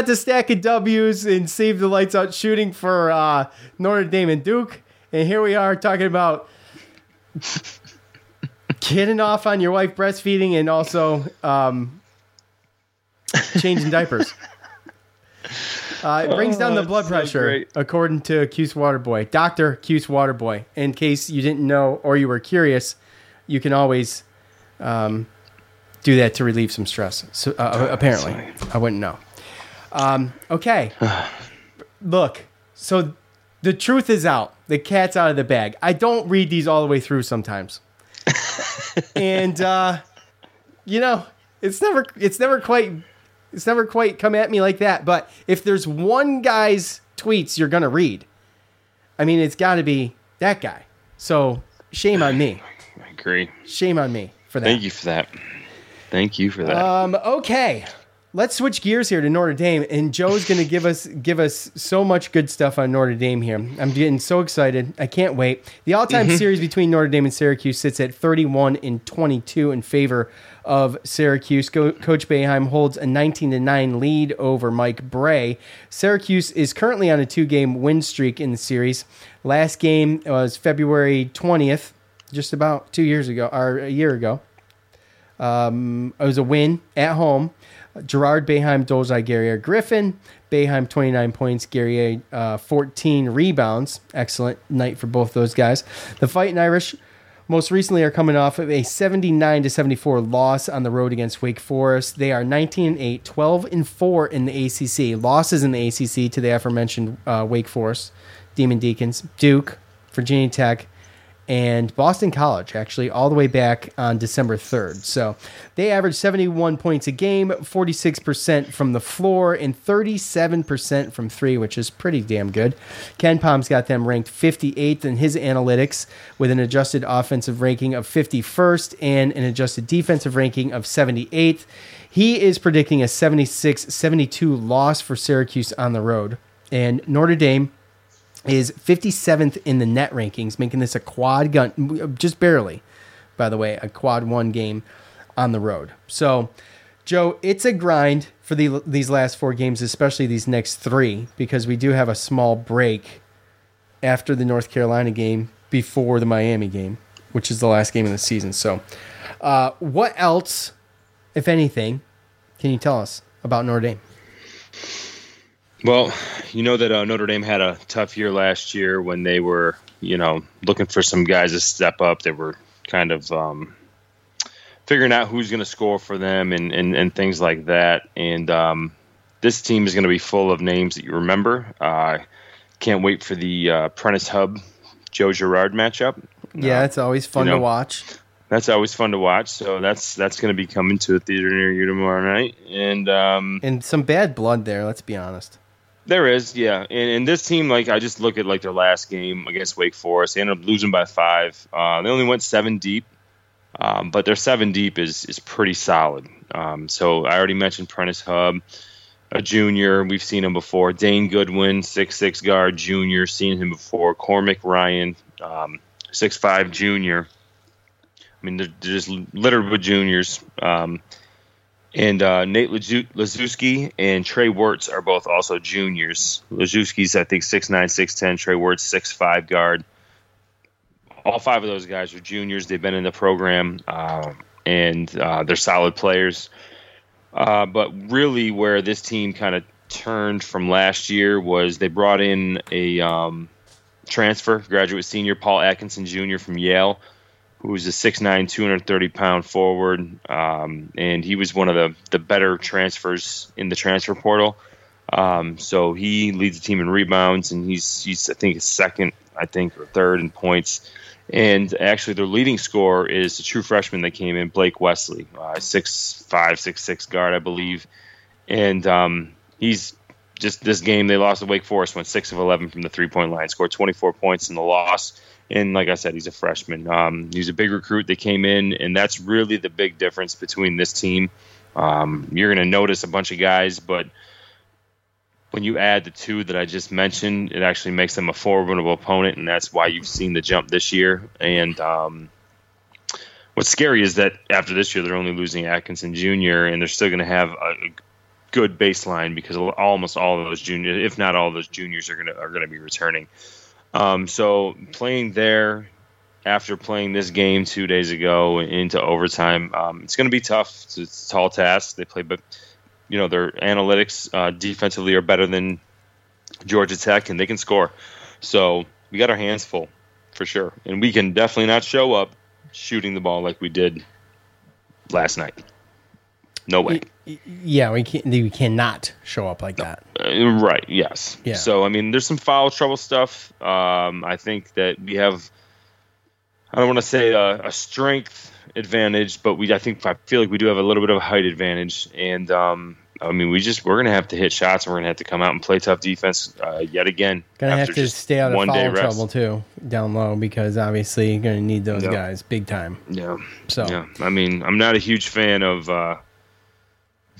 to stack of W's and save the lights out shooting for Notre Dame and Duke. And here we are talking about kidding off on your wife breastfeeding and also changing diapers. It brings down the blood pressure, according to Cuse Waterboy, Dr. Cuse Waterboy. In case you didn't know or you were curious, you can always do that to relieve some stress. So, apparently. Sorry. I wouldn't know. Okay. Look, so the truth is out. The cat's out of the bag. I don't read these all the way through sometimes. And you know, it's never quite come at me like that, but if there's one guy's tweets you're going to read, I mean, it's got to be that guy. So, shame on me. I agree. Shame on me for that. Thank you for that. Okay. Let's switch gears here to Notre Dame, and Joe's going to give us so much good stuff on Notre Dame here. I'm getting so excited. I can't wait. The all-time series between Notre Dame and Syracuse sits at 31-22 in favor of Syracuse. Coach Boeheim holds a 19-9 lead over Mike Bray. Syracuse is currently on a 2-game win streak in the series. Last game was February 20th, just about 2 years ago, or a year ago. It was a win at home. Gerard, Boeheim, Dolzai, Guerrier, Griffin. Boeheim, 29 points. Guerrier, 14 rebounds. Excellent night for both those guys. The Fighting Irish most recently are coming off of a 79-74 loss on the road against Wake Forest. They are 19-8, 12-4 in the ACC. Losses in the ACC to the aforementioned Wake Forest Demon Deacons, Duke, Virginia Tech, and Boston College, actually, all the way back on December 3rd. So they averaged 71 points a game, 46% from the floor, and 37% from three, which is pretty damn good. Ken Palm's got them ranked 58th in his analytics, with an adjusted offensive ranking of 51st and an adjusted defensive ranking of 78th. He is predicting a 76-72 loss for Syracuse on the road. And Notre Dame is 57th in the net rankings, making this a quad gun, just barely, by the way, a quad one game on the road. So, Joe, it's a grind for these last four games, especially these next three, because we do have a small break after the North Carolina game before the Miami game, which is the last game of the season. So what else, if anything, can you tell us about Notre Dame? Well, you know that Notre Dame had a tough year last year when they were, you know, looking for some guys to step up. They were kind of figuring out who's going to score for them and things like that. And this team is going to be full of names that you remember. Can't wait for the Prentiss Hubb, Joe Girard matchup. Yeah, it's always fun to watch. That's always fun to watch. So that's going to be coming to a theater near you tomorrow night. And some bad blood there, let's be honest. There is, yeah. And this team, like, I just look at like their last game against Wake Forest. They ended up losing by 5. They only went 7 deep, but their 7 deep is pretty solid. So I already mentioned Prentiss Hubb, a junior. We've seen him before. Dane Goodwin, 6'6 guard, junior. Seen him before. Cormac Ryan, 6'5 junior. I mean, they're just littered with juniors. And Nate Lazuski and Trey Wirtz are both also juniors. Lazuski's, I think, 6'9", 6'10". Trey Wirtz, 6'5", guard. All 5 of those guys are juniors. They've been in the program, and they're solid players. But really where this team kind of turned from last year was they brought in a transfer, graduate senior, Paul Atkinson Jr. from Yale, who's a 6'9", 230-pound forward, and he was one of the better transfers in the transfer portal. So he leads the team in rebounds, and he's I think, second or third in points. And actually their leading scorer is the true freshman that came in, Blake Wesley, 6'5", 6'6 guard, I believe. And he's just this game they lost to Wake Forest, went 6 of 11 from the three-point line, scored 24 points in the loss. And like I said, he's a freshman. He's a big recruit that came in, and that's really the big difference between this team. You're going to notice a bunch of guys, but when you add the 2 that I just mentioned, it actually makes them a formidable opponent, and that's why you've seen the jump this year. And what's scary is that after this year, they're only losing Atkinson Jr., and they're still going to have a good baseline because almost all of those juniors, if not all of those juniors, are going to be returning. So playing there after playing this game 2 days ago into overtime, it's going to be tough. It's a tall task. They play, but their analytics defensively are better than Georgia Tech, and they can score. So we got our hands full for sure, and we can definitely not show up shooting the ball like we did last night. No way. Yeah, we cannot show up like that. Right, yes. Yeah. So, I mean, there's some foul trouble stuff. I think that we have, I don't want to say a strength advantage, but I feel like we do have a little bit of a height advantage. And, I mean, we're going to have to hit shots, and we're going to have to come out and play tough defense yet again. Going to have to stay out of foul trouble, too, down low, because obviously you're going to need those guys big time. Yeah. So, I mean, I'm not a huge fan of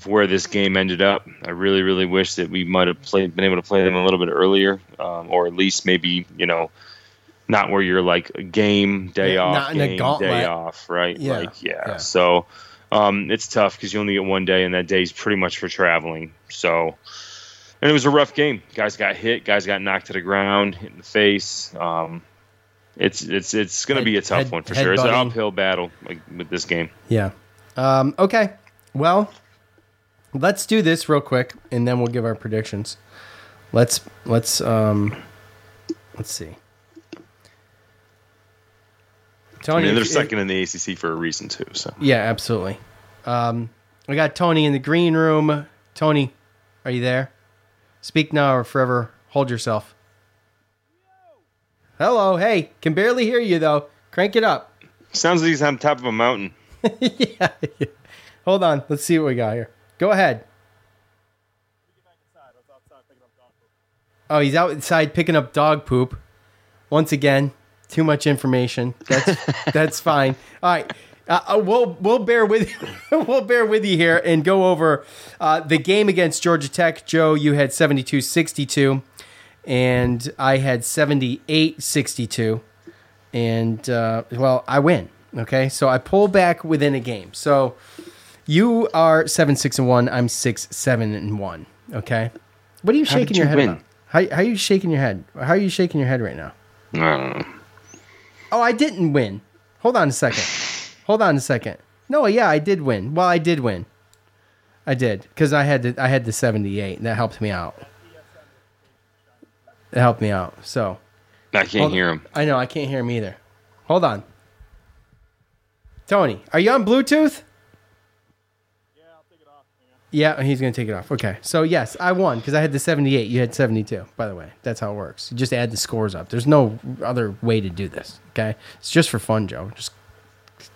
where this game ended up. I really, really wish that we might have been able to play them a little bit earlier, or at least maybe, not where you're like a game, day off, not in game, a gauntlet. Day off, right? Yeah. So it's tough because you only get one day, and that day's pretty much for traveling. So, and it was a rough game. Guys got hit. Guys got knocked to the ground, hit in the face. It's going to be a tough one for sure. It's an uphill battle with this game. Yeah. Okay. Well, let's do this real quick, and then we'll give our predictions. Let's see. Tony, they're second in the ACC for a reason too. So yeah, absolutely. We got Tony in the green room. Tony, are you there? Speak now or forever hold yourself. Hello. Hey, can barely hear you, though. Crank it up. Sounds like he's on top of a mountain. Yeah. Hold on. Let's see what we got here. Go ahead. Oh, he's outside picking up dog poop. Once again, too much information. That's fine. All right. We'll bear with you here and go over the game against Georgia Tech. Joe, you had 72-62, and I had 78-62, and well, I win. Okay, so I pull back within a game. So you are 7-6-1. I'm 6-7-1. Okay, what are you shaking your head about? How are you shaking your head? How are you shaking your head right now? I don't know. Oh, I didn't win. Hold on a second. No, yeah, I did win. Well, I did win. I did, because I had the 78. That helped me out. It helped me out. So I can't hear him. I know I can't hear him either. Hold on. Tony, are you on Bluetooth? Yeah, I'll take it off. Yeah, he's gonna take it off. Okay. So yes, I won because I had the 78. You had 72. By the way, that's how it works. You just add the scores up. There's no other way to do this. Okay, it's just for fun, Joe. Just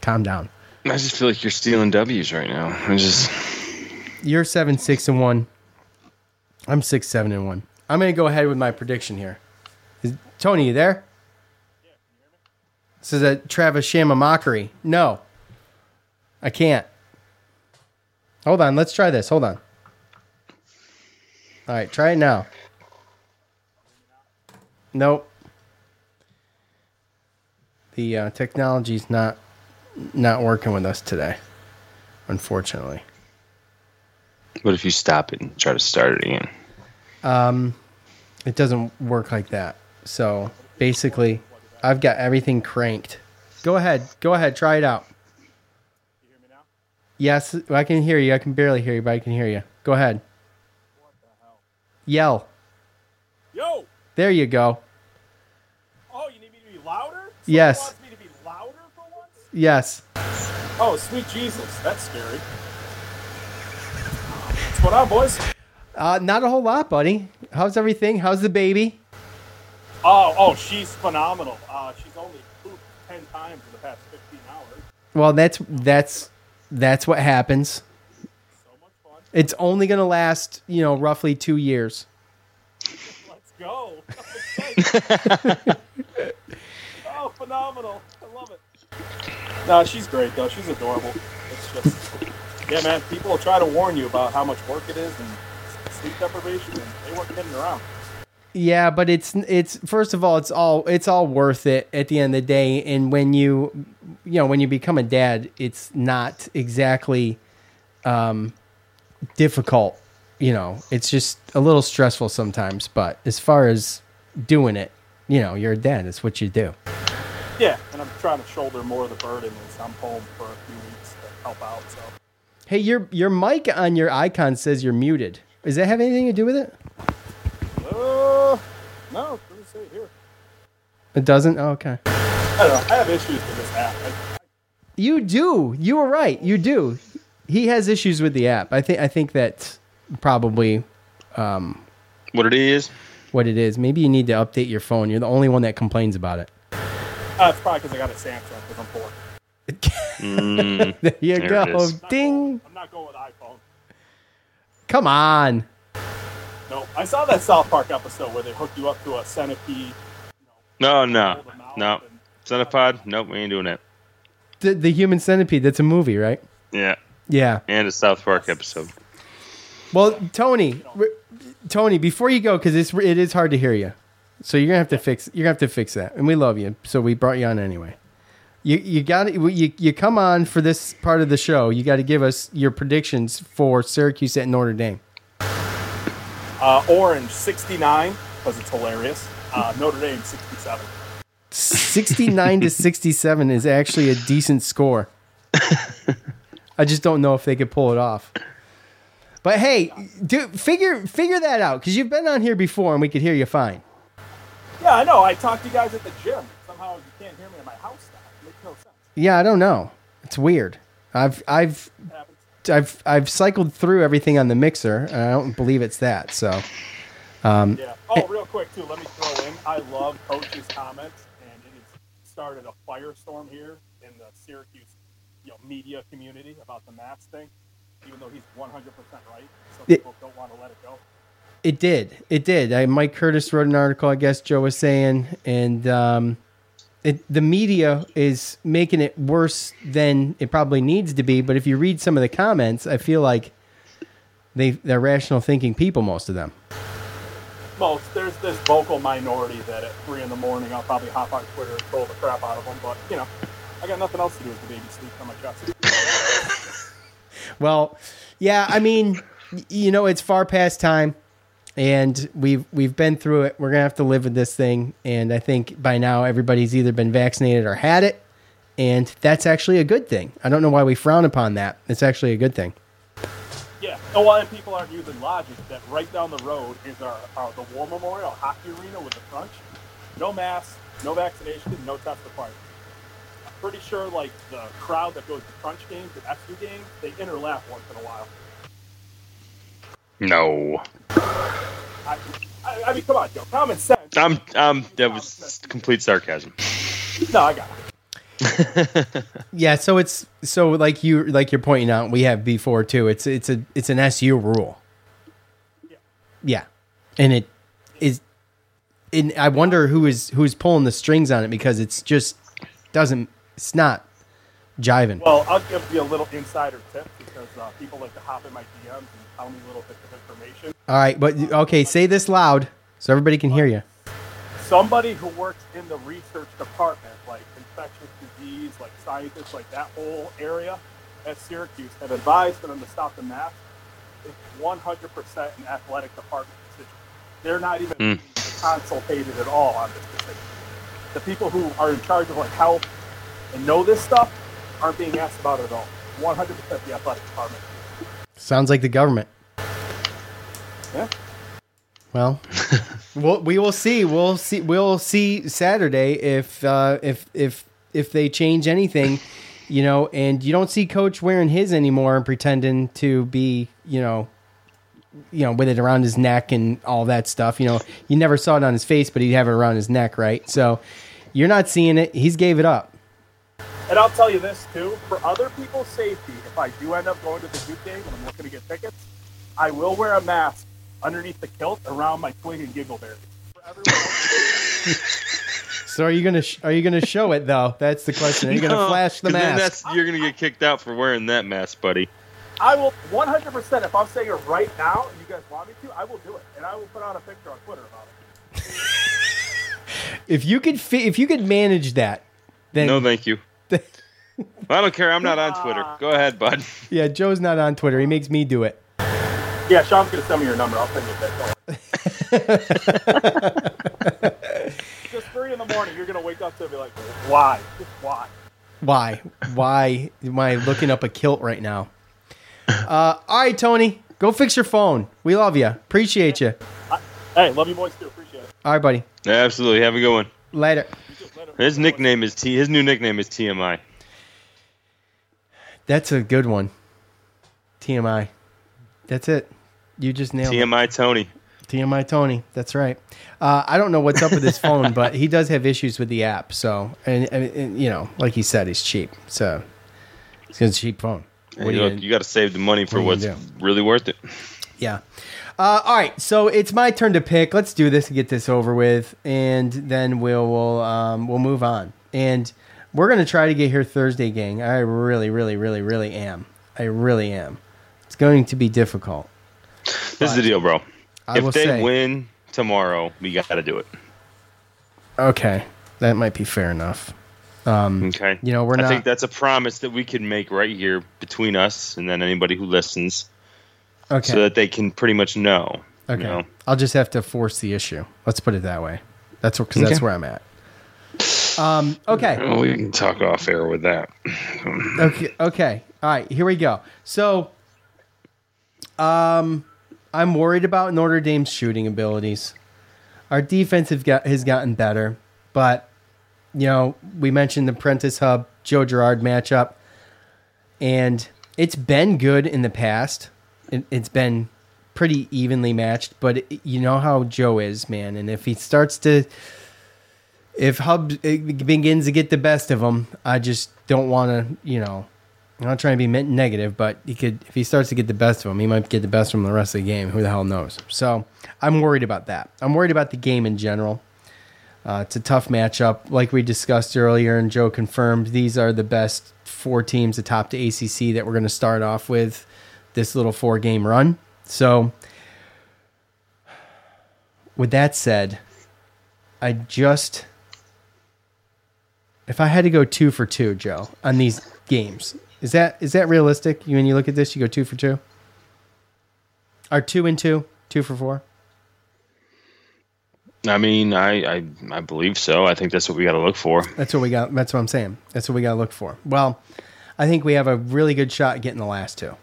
calm down. I just feel like you're stealing W's right now. You're 7-6-1. I'm 6-7-1. I'm going to go ahead with my prediction here. Tony, you there? Yeah, can you hear me? This is a Travis Shamma mockery. No, I can't. Hold on. Let's try this. Hold on. All right. Try it now. Nope. The technology's not working with us today, unfortunately. What if you stop it and try to start it again? It doesn't work like that. So basically, I've got everything cranked. Go ahead, try it out. Can you hear me now? Yes, I can hear you. I can barely hear you, but I can hear you. Go ahead. What the hell? Yell. Yo! There you go. Oh, you need me to be louder? Someone yes. Yes. Oh, sweet Jesus. That's scary. What's going on, boys? Not a whole lot, buddy. How's everything? How's the baby? Oh, she's phenomenal. She's only pooped 10 times in the past 15 hours. Well, that's what happens. So much fun. It's only going to last, roughly 2 years. Let's go. Oh, phenomenal. I love it. No, she's great, though. She's adorable. It's just, yeah, man, people will try to warn you about how much work it is and sleep deprivation, and they weren't kidding around. Yeah, but it's first of all, it's all worth it at the end of the day. And when you become a dad, it's not exactly difficult. It's just a little stressful sometimes. But as far as doing it, you're a dad. It's what you do. Yeah, and I'm trying to shoulder more of the burden as I'm home for a few weeks to help out. So, hey, your mic on your icon says you're muted. Does that have anything to do with it? No, it doesn't say it here. It doesn't? Oh, okay. I don't know. I have issues with this app. You do. You were right. You do. He has issues with the app. I think that's probably what it is. What it is. Maybe you need to update your phone. You're the only one that complains about it. It's probably because I got a Samsung because I'm poor. There you go. Ding. I'm not going with iPhone. Come on. No, I saw that South Park episode where they hooked you up to a centipede. No. Centipod? Nope, we ain't doing that. The Human Centipede, that's a movie, right? Yeah. Yeah. And a South Park episode. Well, Tony, before you go, because it is hard to hear you. So you're gonna have to fix that, and we love you. So we brought you on anyway. You got you come on for this part of the show. You got to give us your predictions for Syracuse at Notre Dame. Orange 69 because it's hilarious. Notre Dame 67. 69 to 67 is actually a decent score. I just don't know if they could pull it off. But hey, dude, figure that out because you've been on here before and we could hear you fine. Yeah, I know. I talked to you guys at the gym. Somehow you can't hear me at my house now. It makes no sense. Yeah, I don't know. It's weird. I've cycled through everything on the mixer, and I don't believe it's that. So Yeah. Oh, real quick, too, let me throw in, I love Coach's comments, and it has started a firestorm here in the Syracuse media community about the maps thing, even though he's 100% right, so people don't want to let it go. It did. Mike Curtis wrote an article, I guess Joe was saying, and the media is making it worse than it probably needs to be. But if you read some of the comments, I feel like they're rational thinking people, most of them. Most. There's this vocal minority that at 3 in the morning I'll probably hop on Twitter and troll the crap out of them. But, I got nothing else to do with the baby sleep on my chest. Well, yeah, I mean, it's far past time. And we've been through it. We're going to have to live with this thing. And I think by now everybody's either been vaccinated or had it. And that's actually a good thing. I don't know why we frown upon that. It's actually a good thing. Yeah. Oh, well, and people aren't using logic that right down the road is the War Memorial hockey arena with the crunch. No masks, no vaccination, no test required. I'm pretty sure the crowd that goes to crunch games and FU games, they interlap once in a while. No. I mean, come on, Joe. Common sense. That was complete sarcasm. No, I got it. Yeah. So it's you're pointing out. We have B4 too. It's an SU rule. Yeah. Yeah, and it is. And I wonder who's pulling the strings on it, because it's just doesn't. It's not jiving. Well, I'll give you a little insider tip, because people like to hop in my DMs and tell me little bits of information. All right, but okay, say this loud so everybody can hear you. Somebody who works in the research department, like infectious disease, like scientists, like that whole area at Syracuse, have advised for them to stop the mask. It's 100% an athletic department decision. They're not even consulted at all on this decision. The people who are in charge of health and know this stuff aren't being asked about it at all. 100% the athletic department. Sounds like the government. Yeah. Well, we will see. We'll see Saturday if they change anything, And you don't see Coach wearing his anymore and pretending to be, with it around his neck and all that stuff. You never saw it on his face, but he'd have it around his neck, right? So you're not seeing it. He's gave it up. And I'll tell you this, too. For other people's safety, if I do end up going to the Duke game and I'm looking to get tickets, I will wear a mask underneath the kilt around my twig and giggleberry. For everyone else. So are you gonna show it, though? That's the question. Are you going to flash the mask? You're going to get kicked out for wearing that mask, buddy. I will 100%. If I'm saying it right now and you guys want me to, I will do it. And I will put out a picture on Twitter about it. If you could manage that, then... No, thank you. I don't care. I'm not on Twitter. Go ahead, bud. Yeah, Joe's not on Twitter. He makes me do it. Yeah, Sean's going to send me your number. I'll send you that. Just 3 a.m, you're going to wake up to be like, why? Just why? Why am I looking up a kilt right now? All right, Tony, go fix your phone. We love you. Appreciate you. Hey, love you boys too. Appreciate it. All right, buddy. Yeah, absolutely. Have a good one. Later. His new nickname is TMI. That's a good one. TMI. That's it. You just nailed it. TMI Tony. TMI Tony. That's right. I don't know what's up with his phone, but he does have issues with the app. So, and like he said, he's cheap. So it's a cheap phone. You got to save the money for what's really worth it. Yeah. All right. So it's my turn to pick. Let's do this and get this over with, and then we'll move on. And we're going to try to get here Thursday, gang. I really, really, really, really am. I really am. It's going to be difficult. This is the deal, bro. If they win tomorrow, we got to do it. Okay. That might be fair enough. Okay. I think that's a promise that we can make right here between us and then anybody who listens. Okay. So that they can pretty much know. Okay. I'll just have to force the issue. Let's put it that way. That's where I'm at. Okay. Well, we can talk off air with that. Okay. All right. Here we go. So, I'm worried about Notre Dame's shooting abilities. Our defense has gotten better, but we mentioned the Prentiss Hubb Joe Girard matchup, and it's been good in the past. It's been pretty evenly matched, but you know how Joe is, man. And if he starts to, if Hubb begins to get the best of him, I just don't want to, you know, I'm not trying to be negative, but he could, if he starts to get the best of him, he might get the best of him the rest of the game. Who the hell knows? So I'm worried about that. I'm worried about the game in general. It's a tough matchup. Like we discussed earlier, and Joe confirmed, these are the best four teams atop the ACC that we're going to start off with this little four-game run. So with that said, I just, if I had to go 2 for 2, Joe, on these games, is that realistic? When you look at this, you go 2 for 2? Or 2 and 2? 2 for 4? I mean, I believe so. I think that's what we got to look for. That's what we got. That's what I'm saying. That's what we got to look for. Well, I think we have a really good shot at getting the last two.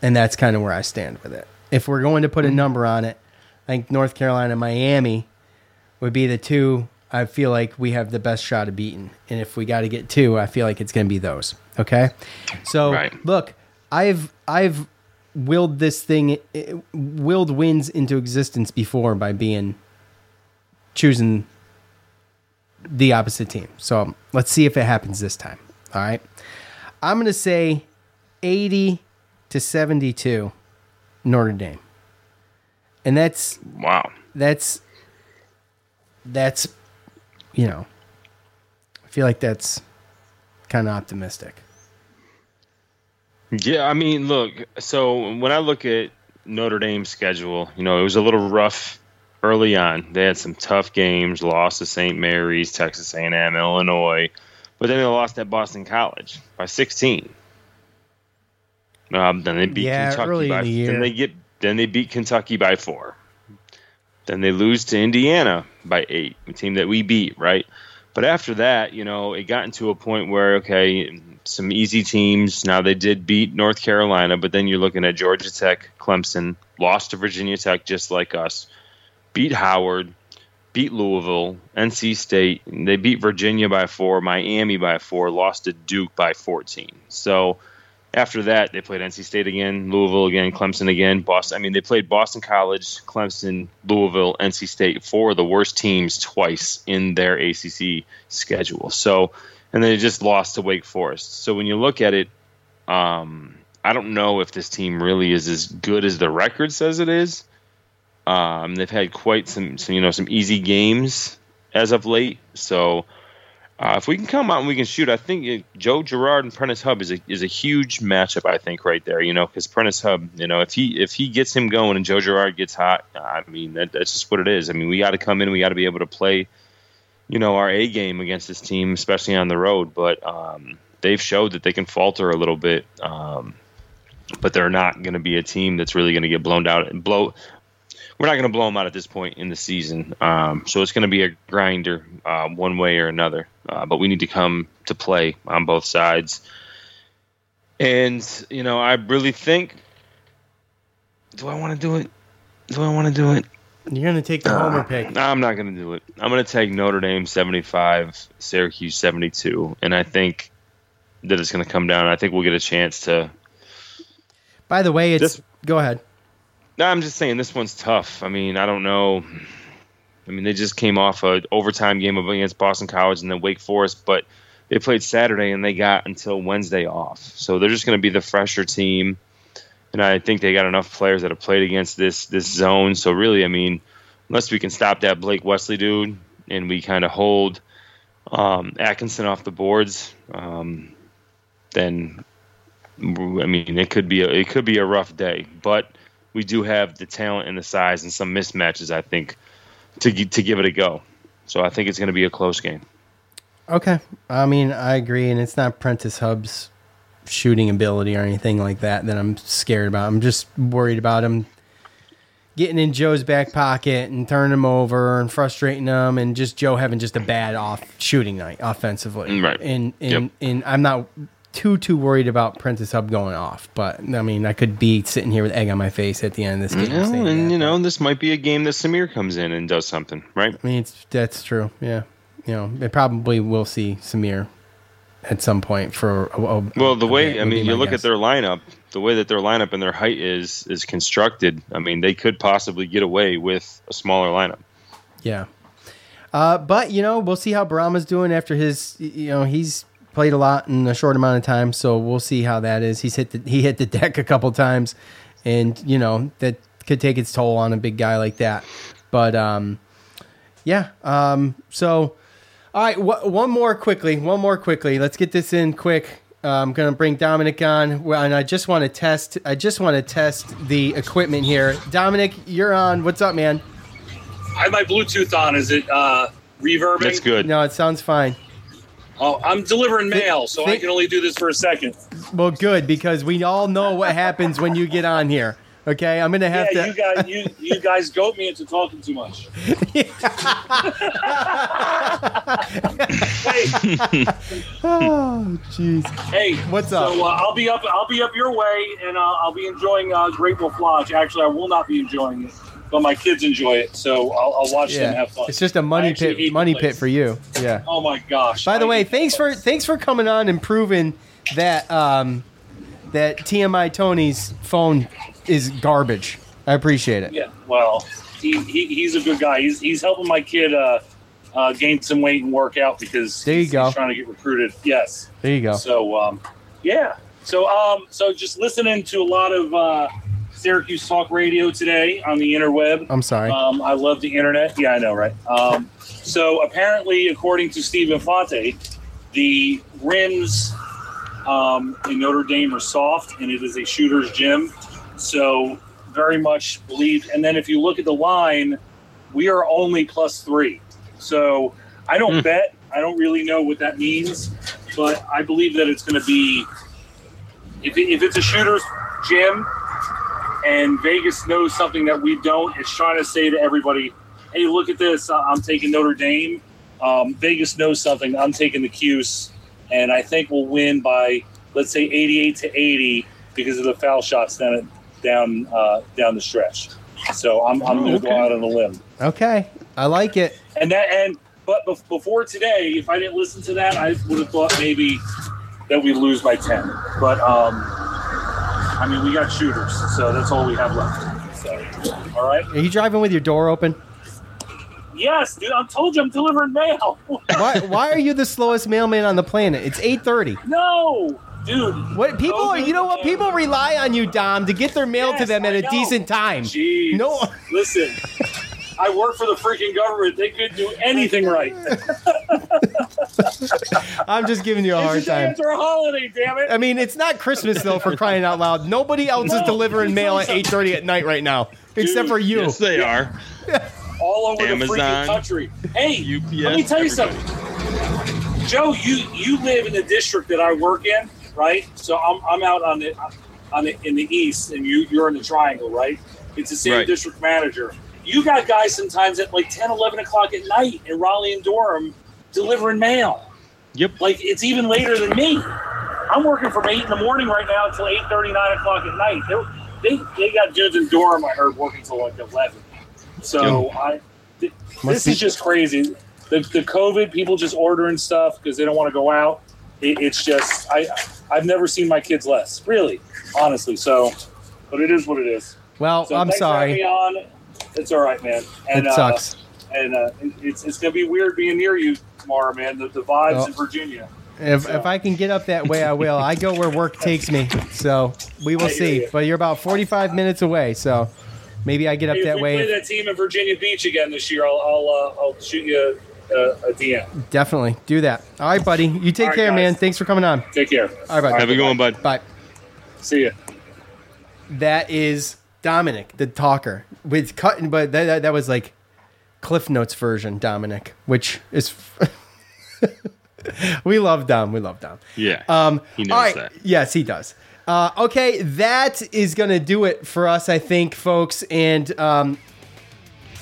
And that's kind of where I stand with it. If we're going to put a number on it, I think North Carolina, Miami would be the two I feel like we have the best shot of beating. And if we got to get two, I feel like it's going to be those. Okay? So, right. Look, I've willed this thing, willed wins into existence before by choosing the opposite team. So let's see if it happens this time. All right. I'm going to say 80-72 Notre Dame. And that's, wow. That's, you know, I feel like that's kind of optimistic. Yeah. I mean, look, so when I look at Notre Dame's schedule, you know, it was a little rough early on. They had some tough games, lost to St. Mary's, Texas A&M, Illinois, but then they lost at Boston College by 16. Then they beat Kentucky by the then they beat Kentucky by 4. Then they lose to Indiana by 8, a team that we beat, right? But after that, you know, it got into a point where, okay, some easy teams. Now they did beat North Carolina, but then you're looking at Georgia Tech, Clemson, lost to Virginia Tech just like us. Beat Howard, beat Louisville, NC State. They beat Virginia by 4, Miami by 4, lost to Duke by 14. So after that, they played NC State again, Louisville again, Clemson again, Boston. I mean, they played Boston College, Clemson, Louisville, NC State, 4 of the worst teams twice in their ACC schedule. So, and they just lost to Wake Forest. So when you look at it, I don't know if this team really is as good as the record says it is. They've had quite some easy games as of late. So if we can come out and we can shoot, I think Joe Girard and Prentiss Hubb is a huge matchup. I think right there, you know, because Prentiss Hubb, you know, if he gets him going and Joe Girard gets hot, I mean that's just what it is. I mean, we got to come in, we got to be able to play, you know, our A game against this team, especially on the road. But they've showed that they can falter a little bit, but they're not going to be a team that's really going to get blown out and blow. We're not going to blow them out at this point in the season. So it's going to be a grinder one way or another. But we need to come to play on both sides. And, you know, I really think, do I want to do it? You're going to take the homer pick. No, I'm not going to do it. I'm going to take Notre Dame 75, Syracuse 72. And I think that it's going to come down. I think we'll get a chance to. By the way, go ahead. No, I'm just saying this one's tough. I mean, I don't know. I mean, they just came off an overtime game against Boston College and then Wake Forest, but they played Saturday and they got until Wednesday off. So they're just going to be the fresher team, and I think they got enough players that have played against this zone. So really, I mean, unless we can stop that Blake Wesley dude and we kind of hold Atkinson off the boards, then I mean, it could be a rough day, but. We do have the talent and the size and some mismatches, I think, to give it a go. So I think it's going to be a close game. Okay. I mean, I agree, and it's not Prentiss Hubb's shooting ability or anything like that I'm scared about. I'm just worried about him getting in Joe's back pocket and turning him over and frustrating him and just Joe having just a bad shooting night offensively. Right. And I'm not – too worried about Prentiss Hubb going off, but I mean, I could be sitting here with egg on my face at the end of this game. No, and you know, this might be a game that Samir comes in and does something, right? I mean, that's true. Yeah, you know, they probably will see Samir at some point for. Well, the way I mean, you look at their lineup. the way that their lineup and their height is constructed, I mean, they could possibly get away with a smaller lineup. Yeah. But, you know, we'll see how Barama's doing after his, you know, he's played a lot in a short amount of time, so we'll see how that is. He's hit the deck a couple times, and, you know, that could take its toll on a big guy like that. But, yeah. So, all right, one more quickly. Let's get this in quick. I'm going to bring Dominic on, and I just want to test the equipment here. Dominic, you're on. What's up, man? I have my Bluetooth on. Is it reverbing? That's good. No, it sounds fine. Oh, I'm delivering mail, so I can only do this for a second. Well, good, because we all know what happens when you get on here. Okay, I'm going to have to... Yeah, you guys goat me into talking too much. Hey. Oh, jeez. Hey, what's up? So I'll be up your way, and I'll be enjoying Grateful Flodge. Actually, I will not be enjoying it, but my kids enjoy it, so I'll watch them have fun. It's just a money pit for you. Yeah. Oh, my gosh. By the way, thanks for coming on and proving that that TMI Tony's phone... is garbage. I appreciate it. Yeah, well, he's a good guy. He's helping my kid gain some weight and work out because he's trying to get recruited. Yes. There you go. So, yeah. So just listening to a lot of Syracuse Talk Radio today on the interweb. I'm sorry. I love the internet. Yeah, I know, right? So apparently, according to Steve Infante, the rims in Notre Dame are soft, and it is a shooter's gym. So very much believed. And then if you look at the line, we are only +3. So I don't bet. I don't really know what that means, but I believe that it's going to be if it's a shooter's gym and Vegas knows something that we don't, it's trying to say to everybody, hey, look at this. I'm taking Notre Dame. Vegas knows something. I'm taking the Cuse. And I think we'll win by, let's say, 88-80. Because of the foul shots down the stretch, so I'm going to go out on a limb. Okay, I like it. But before today, if I didn't listen to that, I would have thought maybe that we lose by 10. But I mean, we got shooters, so that's all we have left. So, all right. Are you driving with your door open? Yes, dude. I told you I'm delivering mail. Why are you the slowest mailman on the planet? It's 8:30. No. Dude, what people are? You know what? People rely on you, Dom, to get their mail to them at a decent time. Jeez. No, listen, I work for the freaking government. They couldn't do anything right. I'm just giving you a hard time. It's after a holiday, damn it. I mean, it's not Christmas though, for crying out loud. Nobody else is delivering mail at 8:30 at night right now, except for you. Yes, they are. All over Amazon, the freaking country. Hey, UPS, let me tell you something, Joe. You live in the district that I work in. Right, so I'm out on the in the east, and you're in the triangle, right? It's the same district manager. You got guys sometimes at like 10, 11 o'clock at night in Raleigh and Durham delivering mail. Yep, like it's even later than me. I'm working from 8 a.m. right now until 8:30, 9 o'clock at night. They got dudes in Durham I heard working till like 11. So yep. This is just crazy. The COVID people just ordering stuff because they don't want to go out. It's just I've never seen my kids less, really, honestly. So, but it is what it is. Well, so I'm sorry. For having me on. It's all right, man. And, it sucks. And it's gonna be weird being near you tomorrow, man. The vibes in Virginia. If I can get up that way, I will. I go where work takes me. So we will see. You. But you're about 45 minutes away, so maybe I get up that way. If we play that team in Virginia Beach again this year, I'll shoot you. A DM. Definitely do that. All right, buddy. You take care, guys. Man. Thanks for coming on. Take care. All right, bud. Have a good one, bud. Bye. See ya. That is Dominic, the talker. With cutting, but that was like Cliff Notes version, Dominic, which is we love Dom. We love Dom. Yeah. He knows that. Yes, he does. Okay, that is gonna do it for us, I think, folks. And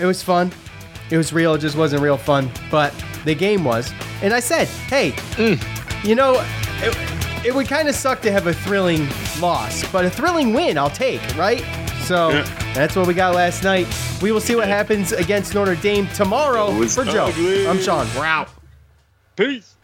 it was fun. It was real. It just wasn't real fun, but the game was. And I said, hey, you know, it would kind of suck to have a thrilling loss, but a thrilling win I'll take, right? So that's what we got last night. We will see what happens against Notre Dame tomorrow. For Joe, I'm Sean. We're out. Peace.